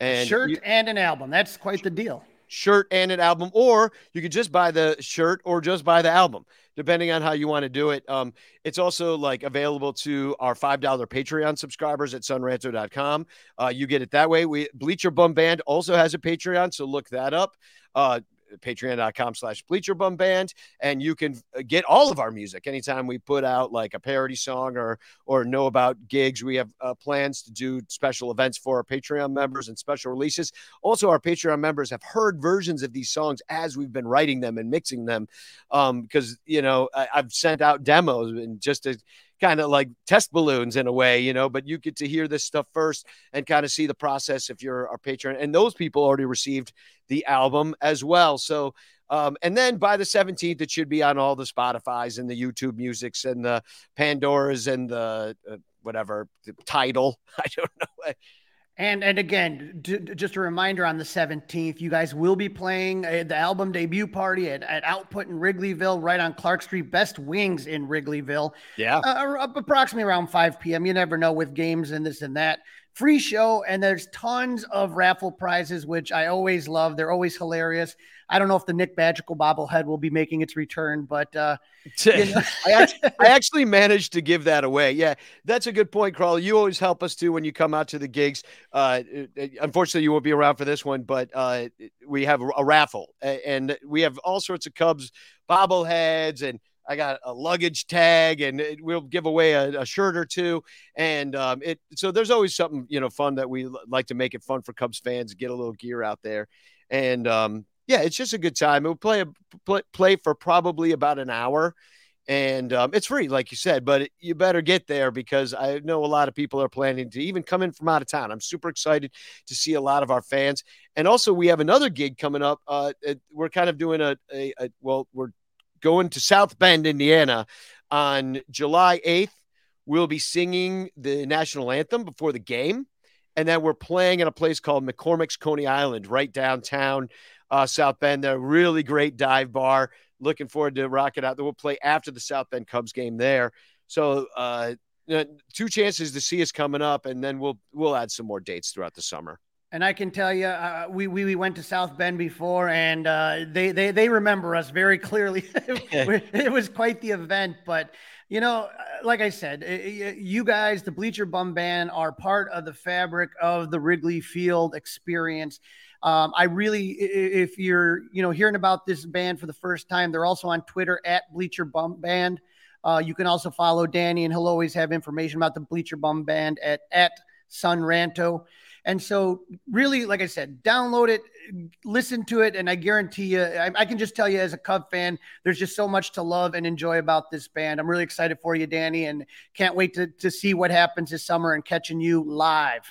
And shirt and an album. That's quite the deal. Shirt and an album. Or you could just buy the shirt or just buy the album, depending on how you want to do it. It's also like available to our $5 Patreon subscribers at sunranto.com. You get it that way. Bleacher Bum Band also has a Patreon, so look that up. Patreon.com / Bleacher Bum Band, and you can get all of our music anytime we put out like a parody song or know about gigs. We have plans to do special events for our Patreon members and special releases. Also, our Patreon members have heard versions of these songs as we've been writing them and mixing them, because you know I've sent out demos and just to kind of like test balloons in a way, you know, but you get to hear this stuff first and kind of see the process if you're our patron. And those people already received the album as well. So, and then by the 17th, it should be on all the Spotify's and the YouTube Musics and the Pandora's and the whatever the title. I don't know. And again, just a reminder, on the 17th, you guys will be playing the album debut party at Output in Wrigleyville, right on Clark Street, Best Wings in Wrigleyville. Yeah. Approximately around 5 p.m. You never know with games and this and that. Free show, and there's tons of raffle prizes, which I always love. They're always hilarious. I don't know if the Nick Badgical bobblehead will be making its return, but you know. I actually managed to give that away. Yeah, that's a good point, Crawler. You always help us too when you come out to the gigs. Unfortunately, you won't be around for this one, but we have a raffle, and we have all sorts of Cubs bobbleheads, and I got a luggage tag, and we'll give away a shirt or two. And so there's always something, you know, fun that we like to make it fun for Cubs fans, get a little gear out there. And yeah, it's just a good time. We'll play for probably about an hour, and it's free, like you said, but you better get there because I know a lot of people are planning to even come in from out of town. I'm super excited to see a lot of our fans. And also we have another gig coming up. We're kind of doing we're going to South Bend, Indiana on July 8th. We'll be singing the national anthem before the game. And then we're playing at a place called McCormick's Coney Island, right downtown South Bend. They're a really great dive bar. Looking forward to rocking out. We'll play after the South Bend Cubs game there. So two chances to see us coming up. And then we'll add some more dates throughout the summer. And I can tell you, we went to South Bend before, and they remember us very clearly. It was quite the event. But, you know, like I said, you guys, the Bleacher Bum Band, are part of the fabric of the Wrigley Field experience. I really, if you're, you know, hearing about this band for the first time, they're also on Twitter at Bleacher Bum Band. You can also follow Danny, and he'll always have information about the Bleacher Bum Band at Sun Ranto. And so really, like I said, download it, listen to it. And I guarantee you, I can just tell you as a Cub fan, there's just so much to love and enjoy about this band. I'm really excited for you, Danny, and can't wait to see what happens this summer and catching you live.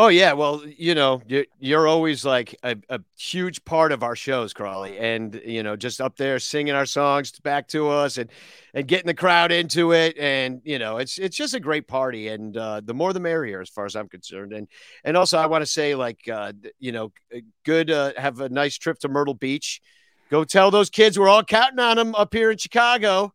Oh, yeah. Well, you know, you're always like a huge part of our shows, Crawley. And, you know, just up there singing our songs back to us and getting the crowd into it. And, you know, it's just a great party. And the more the merrier as far as I'm concerned. And also I want to say, like, you know, good. Have a nice trip to Myrtle Beach. Go tell those kids we're all counting on them up here in Chicago.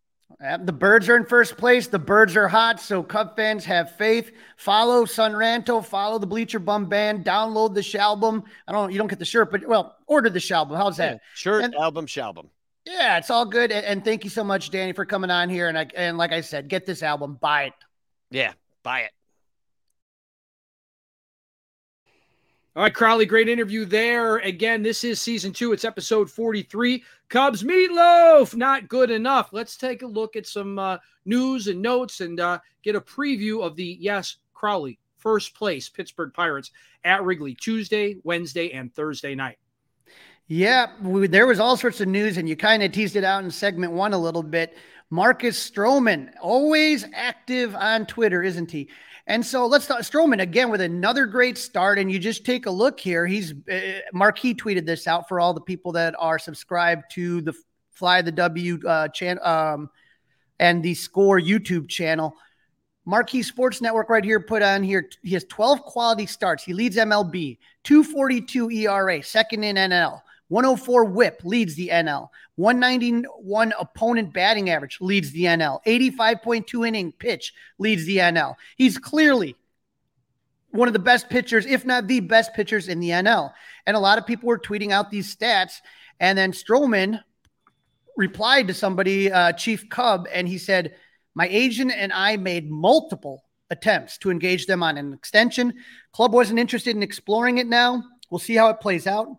The Birds are in first place. The Birds are hot. So Cub fans, have faith. Follow Sun Ranto. Follow the Bleacher Bum Band. Download the Shalbum. You don't get the shirt, but well, order the Shalbum. How's that? Yeah, shirt, album, Shalbum. Yeah, it's all good. And thank you so much, Danny, for coming on here. And like I said, get this album. Buy it. Yeah, buy it. All right, Crowley, great interview there. Again, this is Season 2. It's Episode 43. Cubs Meatloaf, not good enough. Let's take a look at some news and notes and get a preview of the, yes, Crowley, first place Pittsburgh Pirates at Wrigley Tuesday, Wednesday, and Thursday night. Yeah, there was all sorts of news, and you kind of teased it out in Segment 1 a little bit. Marcus Stroman, always active on Twitter, isn't he? And so let's start Stroman again with another great start. And you just take a look here. He's Marquis tweeted this out for all the people that are subscribed to the Fly the W channel and the Score YouTube channel. Marquee Sports Network right here put on here. He has 12 quality starts. He leads MLB, 242 ERA, second in NL, 104 WHIP, leads the NL, 191 opponent batting average, leads the NL, 85.2 inning pitch, leads the NL. He's clearly one of the best pitchers, if not the best pitchers in the NL. And a lot of people were tweeting out these stats. And then Stroman replied to somebody, Chief Cub, and he said, my agent and I made multiple attempts to engage them on an extension. Club wasn't interested in exploring it now. We'll see how it plays out.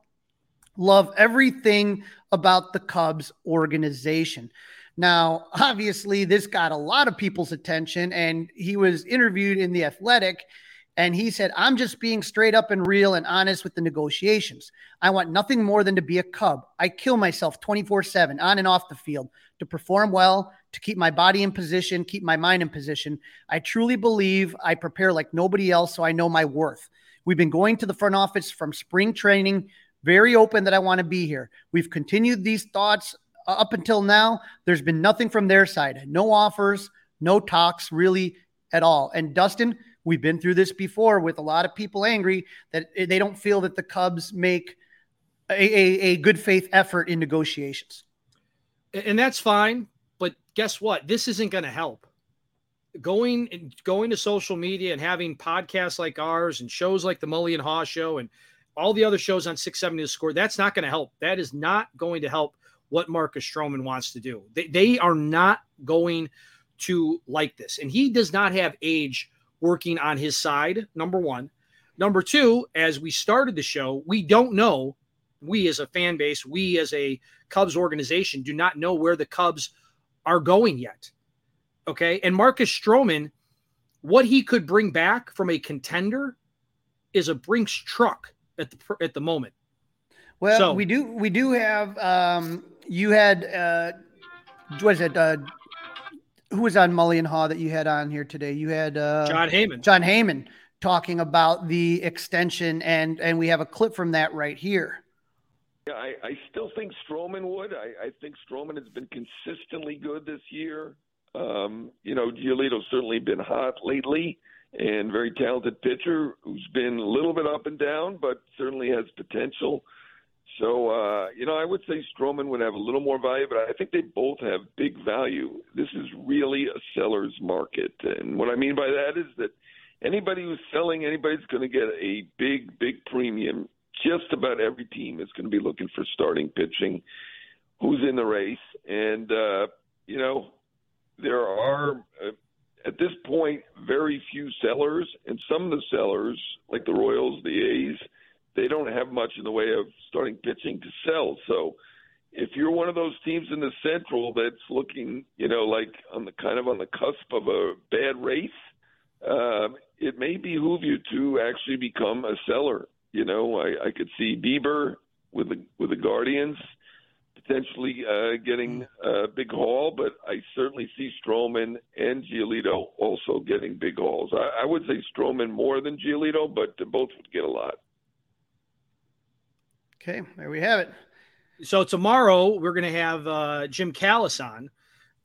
Love everything about the Cubs organization. Now, obviously, this got a lot of people's attention, and he was interviewed in The Athletic, and he said, I'm just being straight up and real and honest with the negotiations. I want nothing more than to be a Cub. I kill myself 24/7 on and off the field to perform well, to keep my body in position, keep my mind in position. I truly believe I prepare like nobody else, so I know my worth. We've been going to the front office from spring training very open that I want to be here. We've continued these thoughts up until now. There's been nothing from their side. No offers, no talks really at all. And Dustin, we've been through this before with a lot of people angry that they don't feel that the Cubs make a good faith effort in negotiations. And that's fine. But guess what? This isn't going to help. Going to social media and having podcasts like ours and shows like the Mully and Haw Show and all the other shows on 670 The Score, that's not going to help. That is not going to help what Marcus Stroman wants to do. They are not going to like this. And he does not have age working on his side, number one. Number two, as we started the show, we don't know, we as a fan base, we as a Cubs organization do not know where the Cubs are going yet. Okay? And Marcus Stroman, what he could bring back from a contender is a Brinks truck at the moment. Well, so we do have you had was it who was on Mully and Haw that you had on here today? You had John Heyman talking about the extension, and we have a clip from that right here. Yeah, I still think Stroman would. I think Stroman has been consistently good this year. You know, Giolito's certainly been hot lately, and very talented pitcher who's been a little bit up and down, but certainly has potential. So, you know, I would say Stroman would have a little more value, but I think they both have big value. This is really a seller's market. And what I mean by that is that anybody who's selling, anybody's going to get a big, big premium. Just about every team is going to be looking for starting pitching, who's in the race. And, you know, there are at this point, very few sellers, and some of the sellers, like the Royals, the A's, they don't have much in the way of starting pitching to sell. So if you're one of those teams in the Central that's looking, you know, like on the kind of on the cusp of a bad race, it may behoove you to actually become a seller. You know, I could see Bieber with the Guardians potentially getting a big haul, but I certainly see Stroman and Giolito also getting big hauls. I would say Stroman more than Giolito, but both would get a lot. Okay, there we have it. So tomorrow we're going to have Jim Callis on,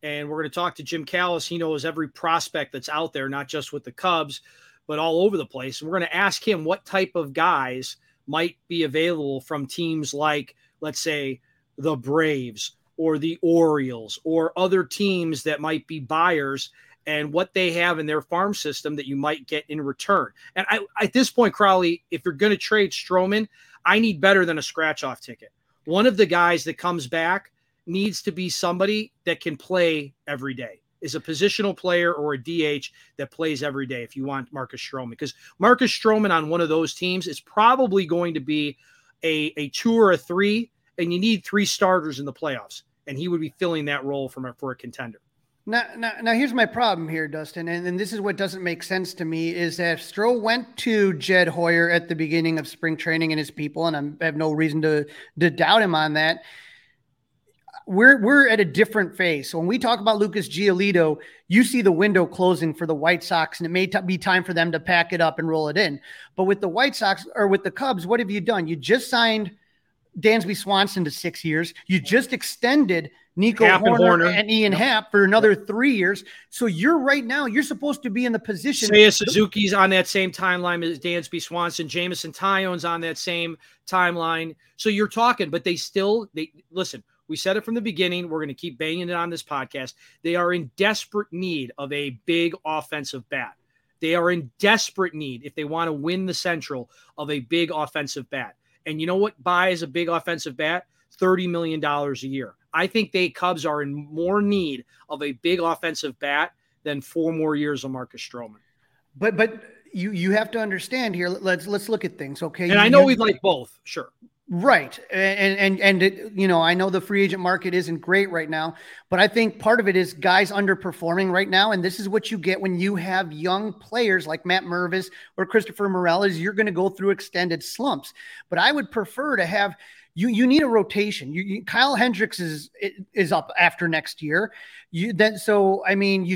and we're going to talk to Jim Callis. He knows every prospect that's out there, not just with the Cubs, but all over the place. And we're going to ask him what type of guys might be available from teams like, let's say, the Braves or the Orioles or other teams that might be buyers and what they have in their farm system that you might get in return. And at this point, Crowley, if you're going to trade Stroman, I need better than a scratch-off ticket. One of the guys that comes back needs to be somebody that can play every day, is a positional player or a DH that plays every day if you want Marcus Stroman. Because Marcus Stroman on one of those teams is probably going to be a 2 or a 3, and you need 3 starters in the playoffs, and he would be filling that role for a contender. Now, here's my problem here, Dustin, and this is what doesn't make sense to me, is that Stroh went to Jed Hoyer at the beginning of spring training and his people, and I have no reason to doubt him on that. We're at a different phase. So when we talk about Lucas Giolito, you see the window closing for the White Sox, and it may be time for them to pack it up and roll it in. But with the White Sox, or with the Cubs, what have you done? You just signed Dansby Swanson to 6 years. You just extended Nico Horner and Ian Happ for another 3 years. So you're right now, you're supposed to be in the position. Seiya Suzuki's on that same timeline as Dansby Swanson. Jamison Tyone's on that same timeline. So you're talking, but they listen, we said it from the beginning. We're going to keep banging it on this podcast. They are in desperate need of a big offensive bat. They are in desperate need, if they want to win the Central, of a big offensive bat. And you know what buys a big offensive bat? $30 million a year. I think the Cubs are in more need of a big offensive bat than 4 more years of Marcus Stroman. But you have to understand here, let's look at things, okay? And I know we'd like both, sure. Right. And it, you know, I know the free agent market isn't great right now, but I think part of it is guys underperforming right now. And this is what you get when you have young players like Matt Mervis or Christopher Morel, is you're going to go through extended slumps. But I would prefer to have you need a rotation. Kyle Hendricks is up after next year. You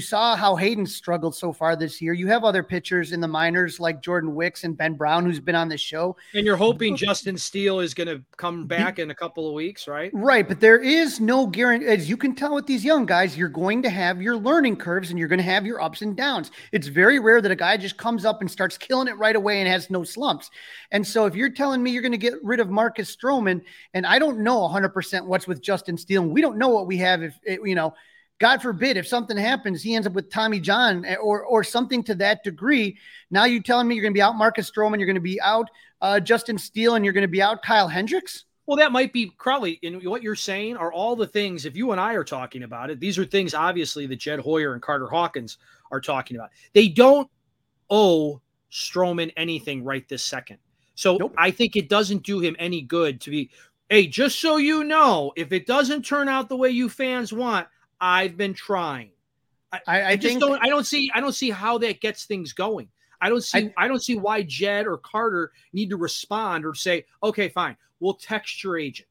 saw how Hayden struggled so far this year. You have other pitchers in the minors like Jordan Wicks and Ben Brown, who's been on this show. And you're hoping Justin Steele is going to come back in a couple of weeks, right? Right, but there is no guarantee. As you can tell with these young guys, you're going to have your learning curves and you're going to have your ups and downs. It's very rare that a guy just comes up and starts killing it right away and has no slumps. And so if you're telling me you're going to get rid of Marcus Stroman, and I don't know 100% what's with Justin Steele. We don't know what we have. If God forbid, if something happens, he ends up with Tommy John or something to that degree. Now you're telling me you're going to be out Marcus Stroman, you're going to be out Justin Steele, and you're going to be out Kyle Hendricks? Well, that might be, Crowley, and what you're saying are all the things, if you and I are talking about it, these are things, obviously, that Jed Hoyer and Carter Hawkins are talking about. They don't owe Stroman anything right this second. So nope. I think it doesn't do him any good to be, hey, just so you know, if it doesn't turn out the way you fans want, I've been trying. I don't see how that gets things going. I don't see why Jed or Carter need to respond or say, okay, fine, we'll text your agent.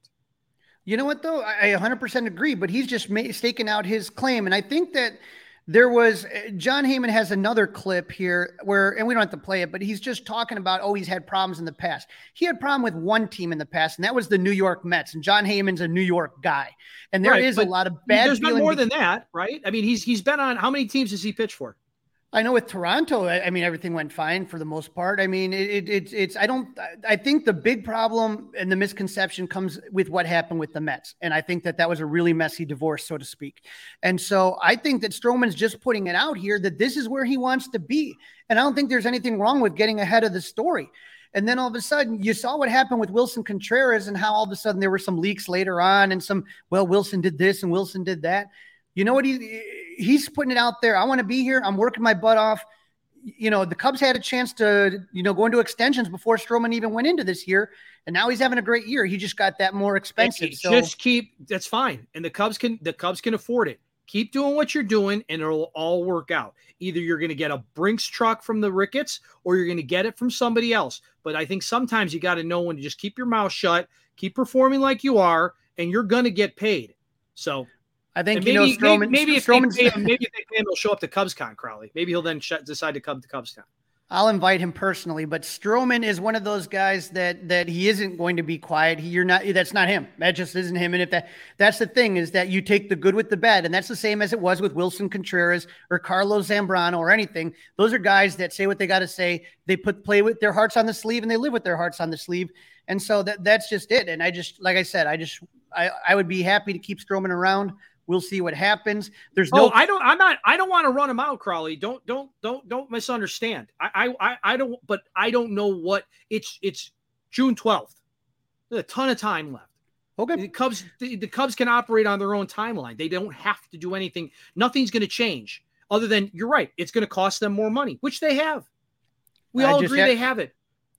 You know what though? I 100% agree, but he's just staking out his claim. And I think that there was John Heyman has another clip here where, and we don't have to play it, but he's just talking about, he's had problems in the past. He had a problem with one team in the past, and that was the New York Mets. And John Heyman's a New York guy. And there is a lot of bad. There's been more than that, right? I mean, he's been on, how many teams has he pitched for? I know with Toronto, I mean, everything went fine for the most part. I mean, I think the big problem and the misconception comes with what happened with the Mets. And I think that was a really messy divorce, so to speak. And so I think that Stroman's just putting it out here that this is where he wants to be. And I don't think there's anything wrong with getting ahead of the story. And then all of a sudden, you saw what happened with Wilson Contreras and how all of a sudden there were some leaks later on and Wilson did this and Wilson did that. You know what? He's putting it out there. I want to be here. I'm working my butt off. you know, the Cubs had a chance to, you know, go into extensions before Stroman even went into this year. And now he's having a great year. He just got that more expensive. So just keep, that's fine. And the Cubs can afford it. Keep doing what you're doing and it'll all work out. Either you're going to get a Brinks truck from the Ricketts or you're going to get it from somebody else. But I think sometimes you got to know when to just keep your mouth shut, keep performing like you are, and you're going to get paid. So I think, maybe, you know, Stroman, maybe if they pay him, he'll show up to CubsCon, Crowley. Maybe he'll then decide to come to CubsCon. I'll invite him personally, but Stroman is one of those guys that he isn't going to be quiet. That's not him. That just isn't him. And if that's the thing, is that you take the good with the bad, and that's the same as it was with Wilson Contreras or Carlos Zambrano or anything. Those are guys that say what they got to say. They play with their hearts on the sleeve and they live with their hearts on the sleeve. And so that's just it. And I just, like I said, I would be happy to keep Stroman around. We'll see what happens. There's no. I don't want to run him out, Crowley. Don't misunderstand. I don't. But I don't know what it's. It's June 12th. There's a ton of time left. Okay. The Cubs can operate on their own timeline. They don't have to do anything. Nothing's going to change. Other than you're right. It's going to cost them more money, which they have. We all agree they have it,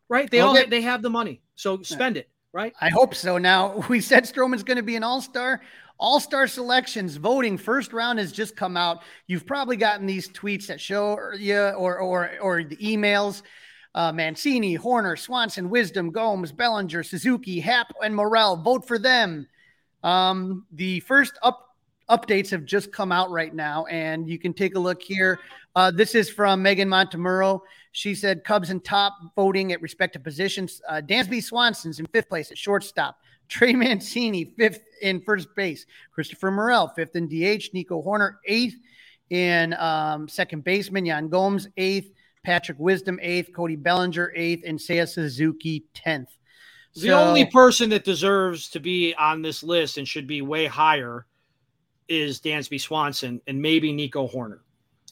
right? They have the money, so spend it, right? I hope so. Now we said Stroman's going to be an all-star. All-star selections voting first round has just come out. You've probably gotten these tweets that show you or the emails. Mancini, Horner, Swanson, Wisdom, Gomes, Bellinger, Suzuki, Happ, and Morel. Vote for them. The first updates have just come out right now, and you can take a look here. This is from Megan Montemurro. She said Cubs in top voting at respective positions. Dansby Swanson's in fifth place at shortstop. Trey Mancini, fifth in first base. Christopher Morel, fifth in DH. Nico Horner, eighth in second baseman. Yan Gomes, eighth. Patrick Wisdom, eighth. Cody Bellinger, eighth. And Seiya Suzuki, 10th. The only person that deserves to be on this list and should be way higher is Dansby Swanson and maybe Nico Horner.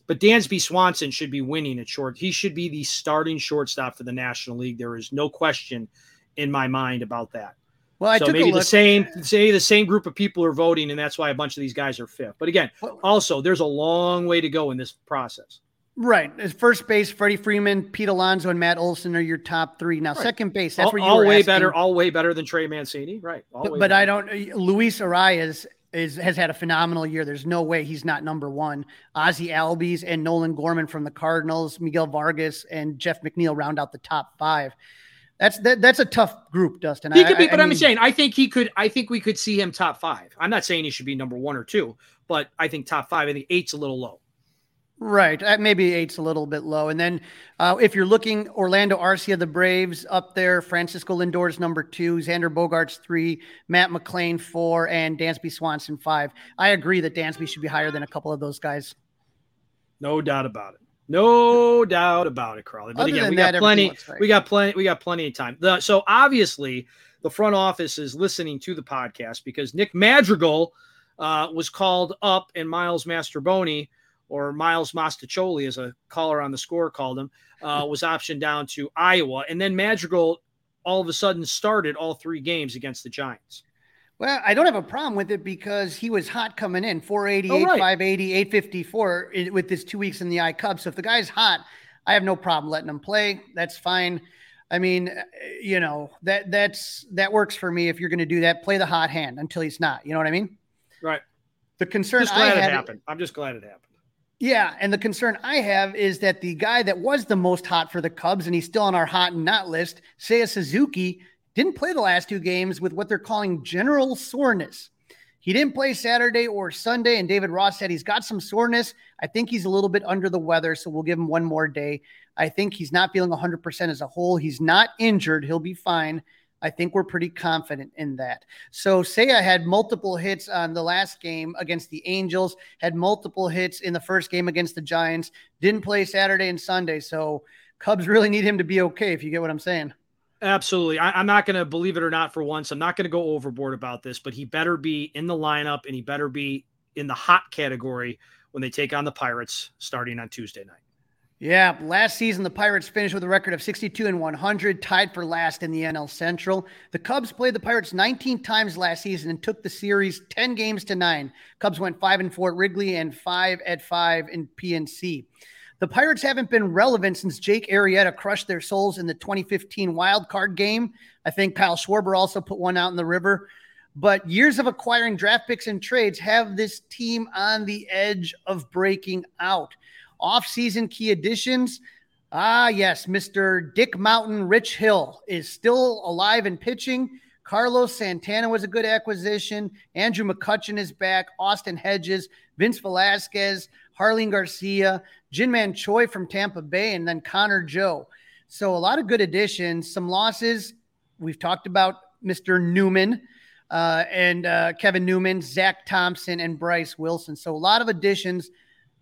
But Dansby Swanson should be winning at short. He should be the starting shortstop for the National League. There is no question in my mind about that. Well, I took maybe a look. the same group of people are voting, and that's why a bunch of these guys are fifth. But again, also there's a long way to go in this process. Right. As first base, Freddie Freeman, Pete Alonso, and Matt Olson are your top three. Now, right. Second base, that's where you were asking. All way better than Trey Mancini, right? But I don't. Luis Arias has had a phenomenal year. There's no way he's not number one. Ozzie Albies and Nolan Gorman from the Cardinals, Miguel Vargas, and Jeff McNeil round out the top five. That's a tough group, Dustin. I think we could see him top five. I'm not saying he should be number one or two, but I think top five. I think eight's a little low. Right, maybe eight's a little bit low. And then if you're looking, Orlando Arcia, the Braves, up there. Francisco Lindor's number two. Xander Bogaerts, three. Matt McClain, four. And Dansby Swanson, five. I agree that Dansby should be higher than a couple of those guys. No doubt about it. No doubt about it, Crowley. But again, we got plenty of time. So obviously the front office is listening to the podcast because Nick Madrigal was called up and Miles Mastrobuoni, or Miles Mastaccioli as a caller on the score called him, was optioned down to Iowa. And then Madrigal all of a sudden started all three games against the Giants. Well, I don't have a problem with it because he was hot coming in, 488, 580, 854 with this 2 weeks in the I-Cub. So if the guy's hot, I have no problem letting him play. That's fine. I mean, you know, that works for me. If you're going to do that, play the hot hand until he's not. You know what I mean? Right. The concern I'm just glad it happened. Yeah, and the concern I have is that the guy that was the most hot for the Cubs, and he's still on our hot and not list, Seiya Suzuki, didn't play the last two games with what they're calling general soreness. He didn't play Saturday or Sunday, and David Ross said he's got some soreness. I think he's a little bit under the weather, so we'll give him one more day. I think he's not feeling 100% as a whole. He's not injured. He'll be fine. I think we're pretty confident in that. So Seiya had multiple hits on the last game against the Angels, had multiple hits in the first game against the Giants, didn't play Saturday and Sunday, so Cubs really need him to be okay, if you get what I'm saying. Absolutely. I'm not going to believe it or not for once. I'm not going to go overboard about this, but he better be in the lineup and he better be in the hot category when they take on the Pirates starting on Tuesday night. Yeah. Last season, the Pirates finished with a record of 62-100, tied for last in the NL Central. The Cubs played the Pirates 19 times last season and took the series 10 games to 9. Cubs went 5-4 at Wrigley and 5-5 in PNC. The Pirates haven't been relevant since Jake Arrieta crushed their souls in the 2015 wild card game. I think Kyle Schwarber also put one out in the river. But years of acquiring draft picks and trades have this team on the edge of breaking out. Off-season key additions. Ah, yes, Mr. Dick Mountain, Rich Hill is still alive and pitching. Carlos Santana was a good acquisition. Andrew McCutchen is back. Austin Hedges, Vince Velasquez, Harlene Garcia, Jinman Choi from Tampa Bay, and then Connor Joe. So a lot of good additions. Some losses. We've talked about Mr. Newman and Kevin Newman, Zach Thompson, and Bryce Wilson. So a lot of additions,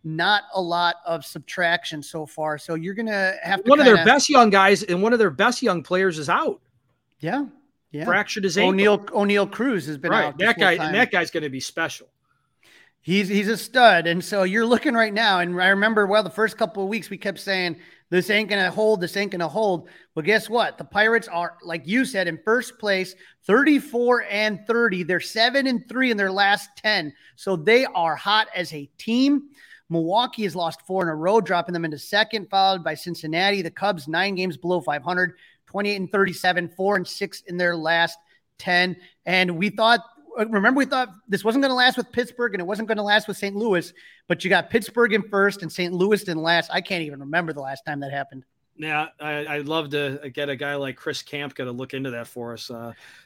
not a lot of subtraction so far. So you're going to have to one of their best young guys and one of their best young players is out. Yeah. Yeah. Fractured his ankle. O'Neal Cruz has been out. That guy, and that guy's going to be special. He's a stud. And so you're looking right now. And I remember, well, the first couple of weeks we kept saying, this ain't going to hold. This ain't going to hold. Well, guess what? The Pirates are, like you said, in first place, 34-30. They're 7-3 in their last 10. So they are hot as a team. Milwaukee has lost four in a row, dropping them into second, followed by Cincinnati. The Cubs, 9 games below 500. 28-37, 4-6 in their last 10. And we thought this wasn't going to last with Pittsburgh and it wasn't going to last with St. Louis, but you got Pittsburgh in first and St. Louis in last. I can't even remember the last time that happened. Yeah. I'd love to get a guy like Chris Kampka to look into that for us.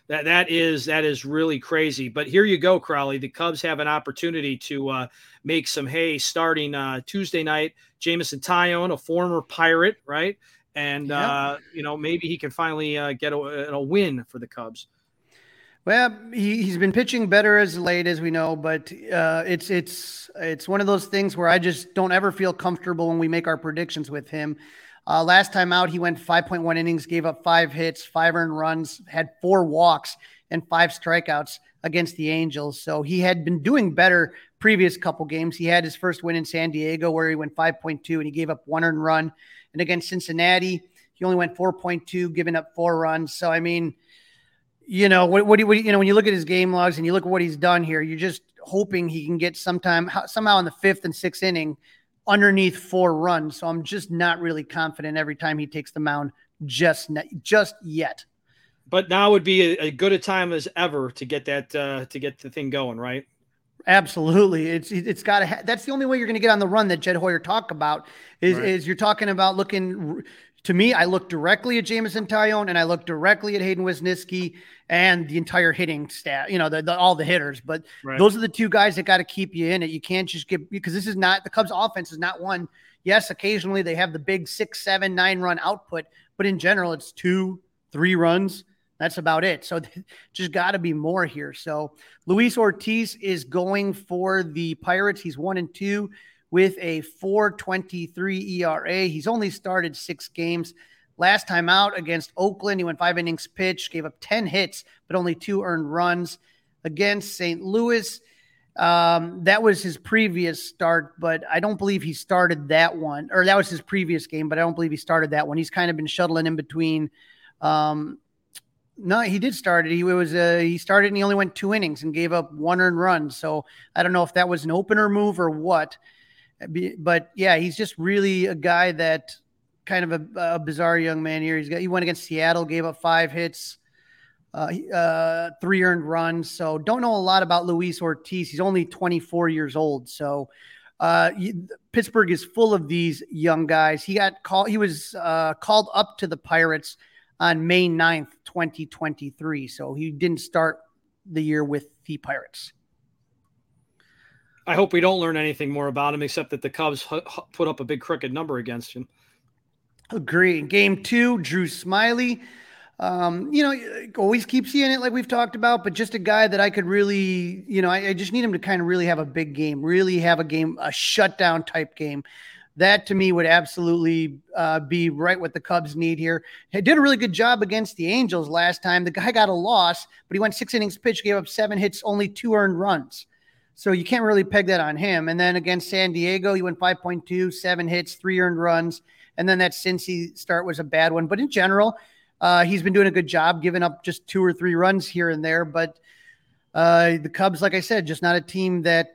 That is really crazy, but here you go, Crowley. The Cubs have an opportunity to make some hay starting Tuesday night. Jamison Tyone, a former Pirate, right? And, yep. Maybe he can finally get a win for the Cubs. Well, he's been pitching better as late as we know, but it's one of those things where I just don't ever feel comfortable when we make our predictions with him. Last time out, he went 5.1 innings, gave up 5 hits, 5 earned runs, had 4 walks and 5 strikeouts against the Angels. So he had been doing better previous couple games. He had his first win in San Diego where he went 5.2 and he gave up 1 earned run. And against Cincinnati, he only went 4.2, giving up 4 runs. So, I mean, when you look at his game logs and you look at what he's done here, you're just hoping he can get somehow in the 5th and 6th inning underneath 4 runs. So I'm just not really confident every time he takes the mound just yet. But now would be as good a time as ever to get that to get the thing going, right? Absolutely. It's got to. That's the only way you're going to get on the run that Jed Hoyer talked about is you're talking about looking to me. I look directly at Jamison Tyone and I look directly at Hayden Wesneski and the entire hitting staff, all the hitters, but those are the two guys that got to keep you in it. You can't just get, because this is not, the Cubs offense is not one. Yes. Occasionally they have the big 6, 7, 9 run output, but in general it's 2, 3 runs. That's about it. So just got to be more here. So Luis Ortiz is going for the Pirates. He's 1-2 with a 4.23 ERA. He's only started 6 games. Last time out against Oakland, he went 5 innings pitched, gave up 10 hits, but only 2 earned runs. Against St. Louis, that was his previous start, but I don't believe he started that one. Or that was his previous game, but I don't believe he started that one. He's kind of been shuttling in between No, he did start it. He started and he only went 2 innings and gave up 1 earned run. So I don't know if that was an opener move or what, but yeah, he's just really a guy that kind of a bizarre young man here. He went against Seattle, gave up 5 hits, 3 earned runs. So don't know a lot about Luis Ortiz. He's only 24 years old. So Pittsburgh is full of these young guys. He was called up to the Pirates on May 9th, 2023. So he didn't start the year with the Pirates. I hope we don't learn anything more about him, except that the Cubs put up a big crooked number against him. Agree. Game 2, Drew Smyly. Always keep seeing it like we've talked about, but just a guy that I could really, I just need him to kind of really have a big game, really have a game, a shutdown type game. That to me would absolutely be right what the Cubs need here. He did a really good job against the Angels last time. The guy got a loss, but he went 6 innings pitched, gave up 7 hits, only 2 earned runs. So you can't really peg that on him. And then against San Diego, he went 5.2, 7 hits, 3 earned runs. And then that Cincy start was a bad one. But in general, he's been doing a good job, giving up just 2 or 3 runs here and there. But the Cubs, like I said, just not a team that,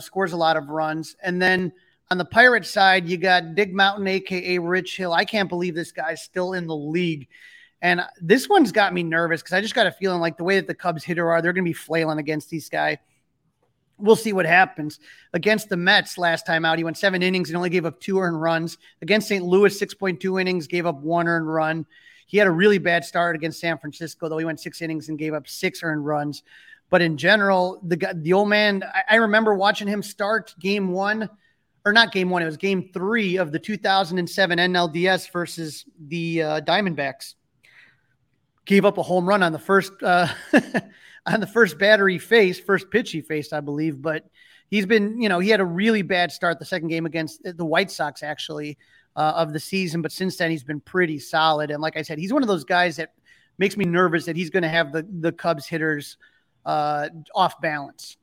scores a lot of runs. And then On the Pirates side, you got Dick Mountain, a.k.a. Rich Hill. I can't believe this guy's still in the league. And this one's got me nervous because I just got a feeling like the way that the Cubs hitter are, they're going to be flailing against this guy. We'll see what happens. Against the Mets last time out, he went 7 innings and only gave up 2 earned runs. Against St. Louis, 6.2 innings, gave up 1 earned run. He had a really bad start against San Francisco, though. He went 6 innings and gave up 6 earned runs. But in general, the old man, I remember watching him start it was game 3 of the 2007 NLDS versus the Diamondbacks. Gave up a home run on the first pitch he faced, I believe. But he's been, he had a really bad start the second game against the White Sox, actually, of the season. But since then, he's been pretty solid. And like I said, he's one of those guys that makes me nervous that he's going to have the Cubs hitters off balance.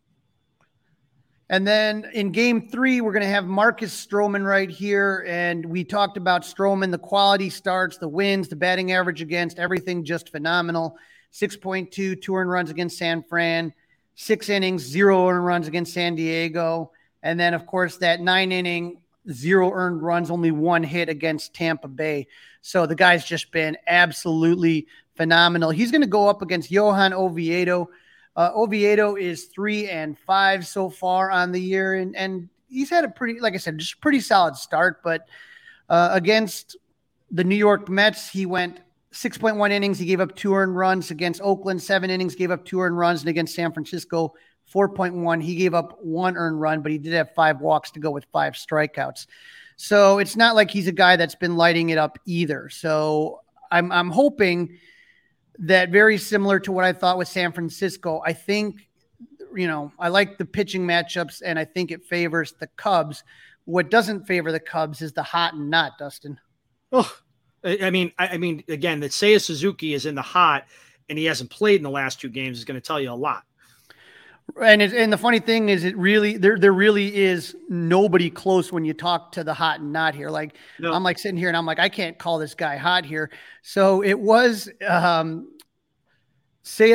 And then in game 3, we're going to have Marcus Stroman right here. And we talked about Stroman, the quality starts, the wins, the batting average against, everything just phenomenal. 6.2, 2 earned runs against San Fran, 6 innings, 0 earned runs against San Diego. And then, of course, that 9-inning, 0 earned runs, only 1 hit against Tampa Bay. So the guy's just been absolutely phenomenal. He's going to go up against Johan Oviedo. Oviedo is 3-5 so far on the year, and he's had a pretty, like I said, just pretty solid start. But against the New York Mets, he went 6.1 innings. He gave up 2 earned runs. Against Oakland, 7 innings, gave up 2 earned runs. And against San Francisco, 4.1. He gave up 1 earned run, but he did have 5 walks to go with 5 strikeouts. So it's not like he's a guy that's been lighting it up either. So I'm hoping that, very similar to what I thought with San Francisco, I think, I like the pitching matchups, and I think it favors the Cubs. What doesn't favor the Cubs is the hot and not, Dustin. Oh, I mean, again, that Seiya Suzuki is in the hot and he hasn't played in the last 2 games is going to tell you a lot. And the funny thing is, it really, there really is nobody close when you talk to the hot and not here. Like, no. I'm like sitting here and I'm like, I can't call this guy hot here. So it was Seiya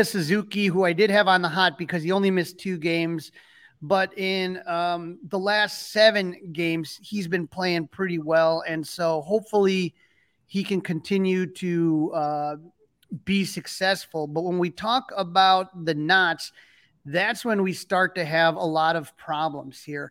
Suzuki, who I did have on the hot because he only missed 2 games. But in the last 7 games, he's been playing pretty well. And so hopefully he can continue to be successful. But when we talk about the knots, that's when we start to have a lot of problems here,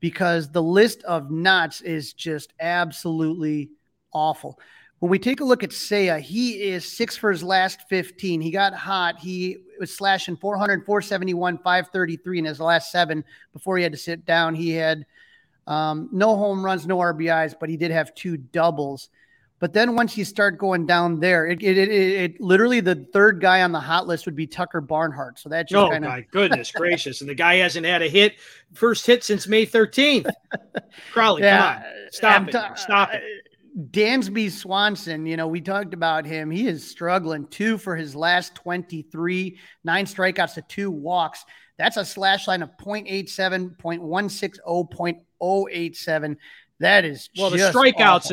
because the list of knots is just absolutely awful. When we take a look at Seiya, he is 6 for his last 15. He got hot. He was slashing 400, 471, 533 in his last 7 before he had to sit down. He had no home runs, no RBIs, but he did have 2 doubles. But then once you start going down there, it literally, the third guy on the hot list would be Tucker Barnhart. So that's my goodness gracious. And the guy hasn't had a hit, first hit since May 13th. Crowley, yeah, come on. Stop it. Dansby Swanson, we talked about him. He is struggling. 2 for his last 23, 9 strikeouts to 2 walks. That's a slash line of .87, .160, .087. That is just awful.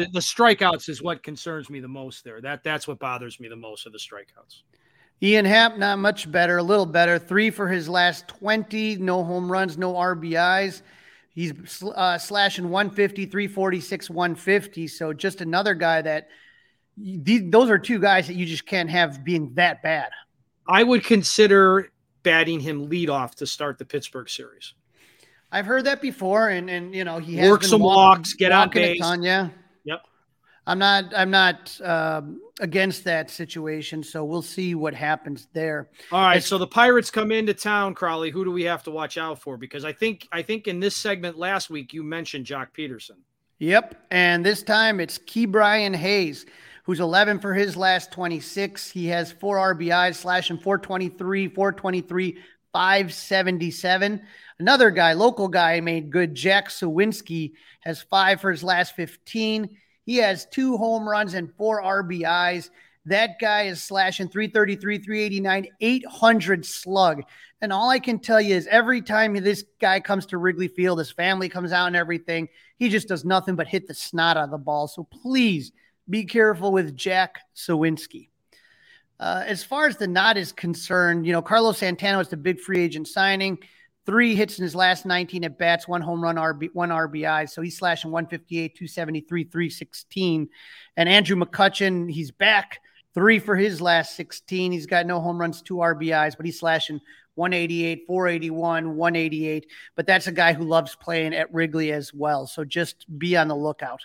The strikeouts is what concerns me the most there. That's what bothers me the most, are the strikeouts. Ian Happ, not much better, a little better. 3 for his last 20, no home runs, no RBIs. He's slashing 150, 346, 150. So just another guy that those are 2 guys that you just can't have being that bad. I would consider batting him leadoff to start the Pittsburgh series. I've heard that before, and he has worked some walks, get out base. Yeah, yep. I'm not against that situation, so we'll see what happens there. All right, so the Pirates come into town, Crowley. Who do we have to watch out for? Because I think in this segment last week you mentioned Joc Pederson. Yep, and this time it's Ke'Bryan Hayes, who's 11 for his last 26. He has 4 RBIs, slashing 423, 423. 577. Another guy, local guy, made good. Jack Sawinski has 5 for his last 15. He has 2 home runs and 4 RBIs. That guy is slashing 333, 389, 800 slug. And all I can tell you is every time this guy comes to Wrigley Field, his family comes out and everything, he just does nothing but hit the snot out of the ball. So please be careful with Jack Sawinski. As far as the knot is concerned, Carlos Santana was the big free agent signing. 3 hits in his last 19 at-bats, 1 home run, one RBI. So he's slashing 158, 273, 316. And Andrew McCutchen, he's back. 3 for his last 16. He's got no home runs, 2 RBIs, but he's slashing 188, 481, 188. But that's a guy who loves playing at Wrigley as well. So just be on the lookout.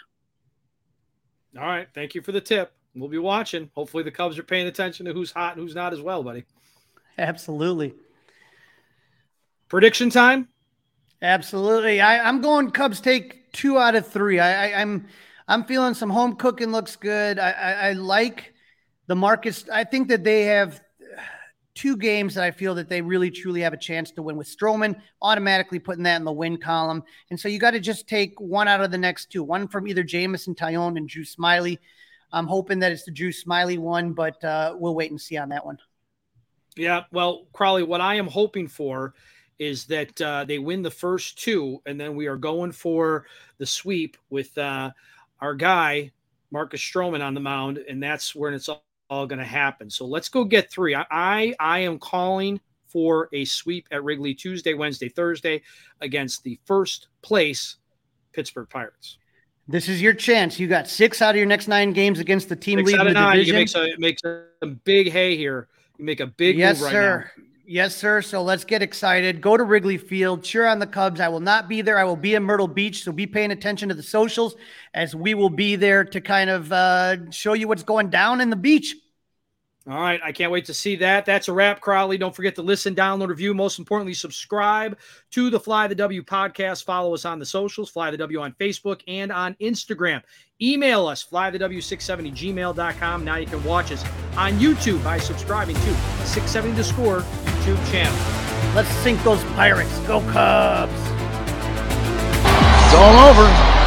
All right. Thank you for the tip. We'll be watching. Hopefully the Cubs are paying attention to who's hot and who's not as well, buddy. Absolutely. Prediction time? Absolutely. I'm going Cubs take 2 out of 3. I'm feeling some home cooking looks good. I like the Marcus. I think that they have 2 games that I feel that they really truly have a chance to win, with Stroman automatically putting that in the win column. And so you got to just take 1 out of the next 2, 1 from either Jamison Tyone and Drew Smyly. I'm hoping that it's the Drew Smyly one, but we'll wait and see on that one. Yeah, well, Crawley, what I am hoping for is that they win the first 2, and then we are going for the sweep with our guy, Marcus Stroman, on the mound, and that's when it's all going to happen. So let's go get 3. I am calling for a sweep at Wrigley Tuesday, Wednesday, Thursday against the first-place Pittsburgh Pirates. This is your chance. You got 6 out of your next 9 games against the team leading the division. You make some big hay here. You make a big move right now. Yes, sir. So let's get excited. Go to Wrigley Field. Cheer on the Cubs. I will not be there. I will be in Myrtle Beach, so be paying attention to the socials as we will be there to kind of show you what's going down in the beach. All right. I can't wait to see that. That's a wrap, Crowley. Don't forget to listen, download, review. Most importantly, subscribe to the Fly the W podcast. Follow us on the socials, Fly the W on Facebook and on Instagram. Email us, flythew670@gmail.com. Now you can watch us on YouTube by subscribing to 670 The Score YouTube channel. Let's sink those Pirates. Go Cubs. It's all over.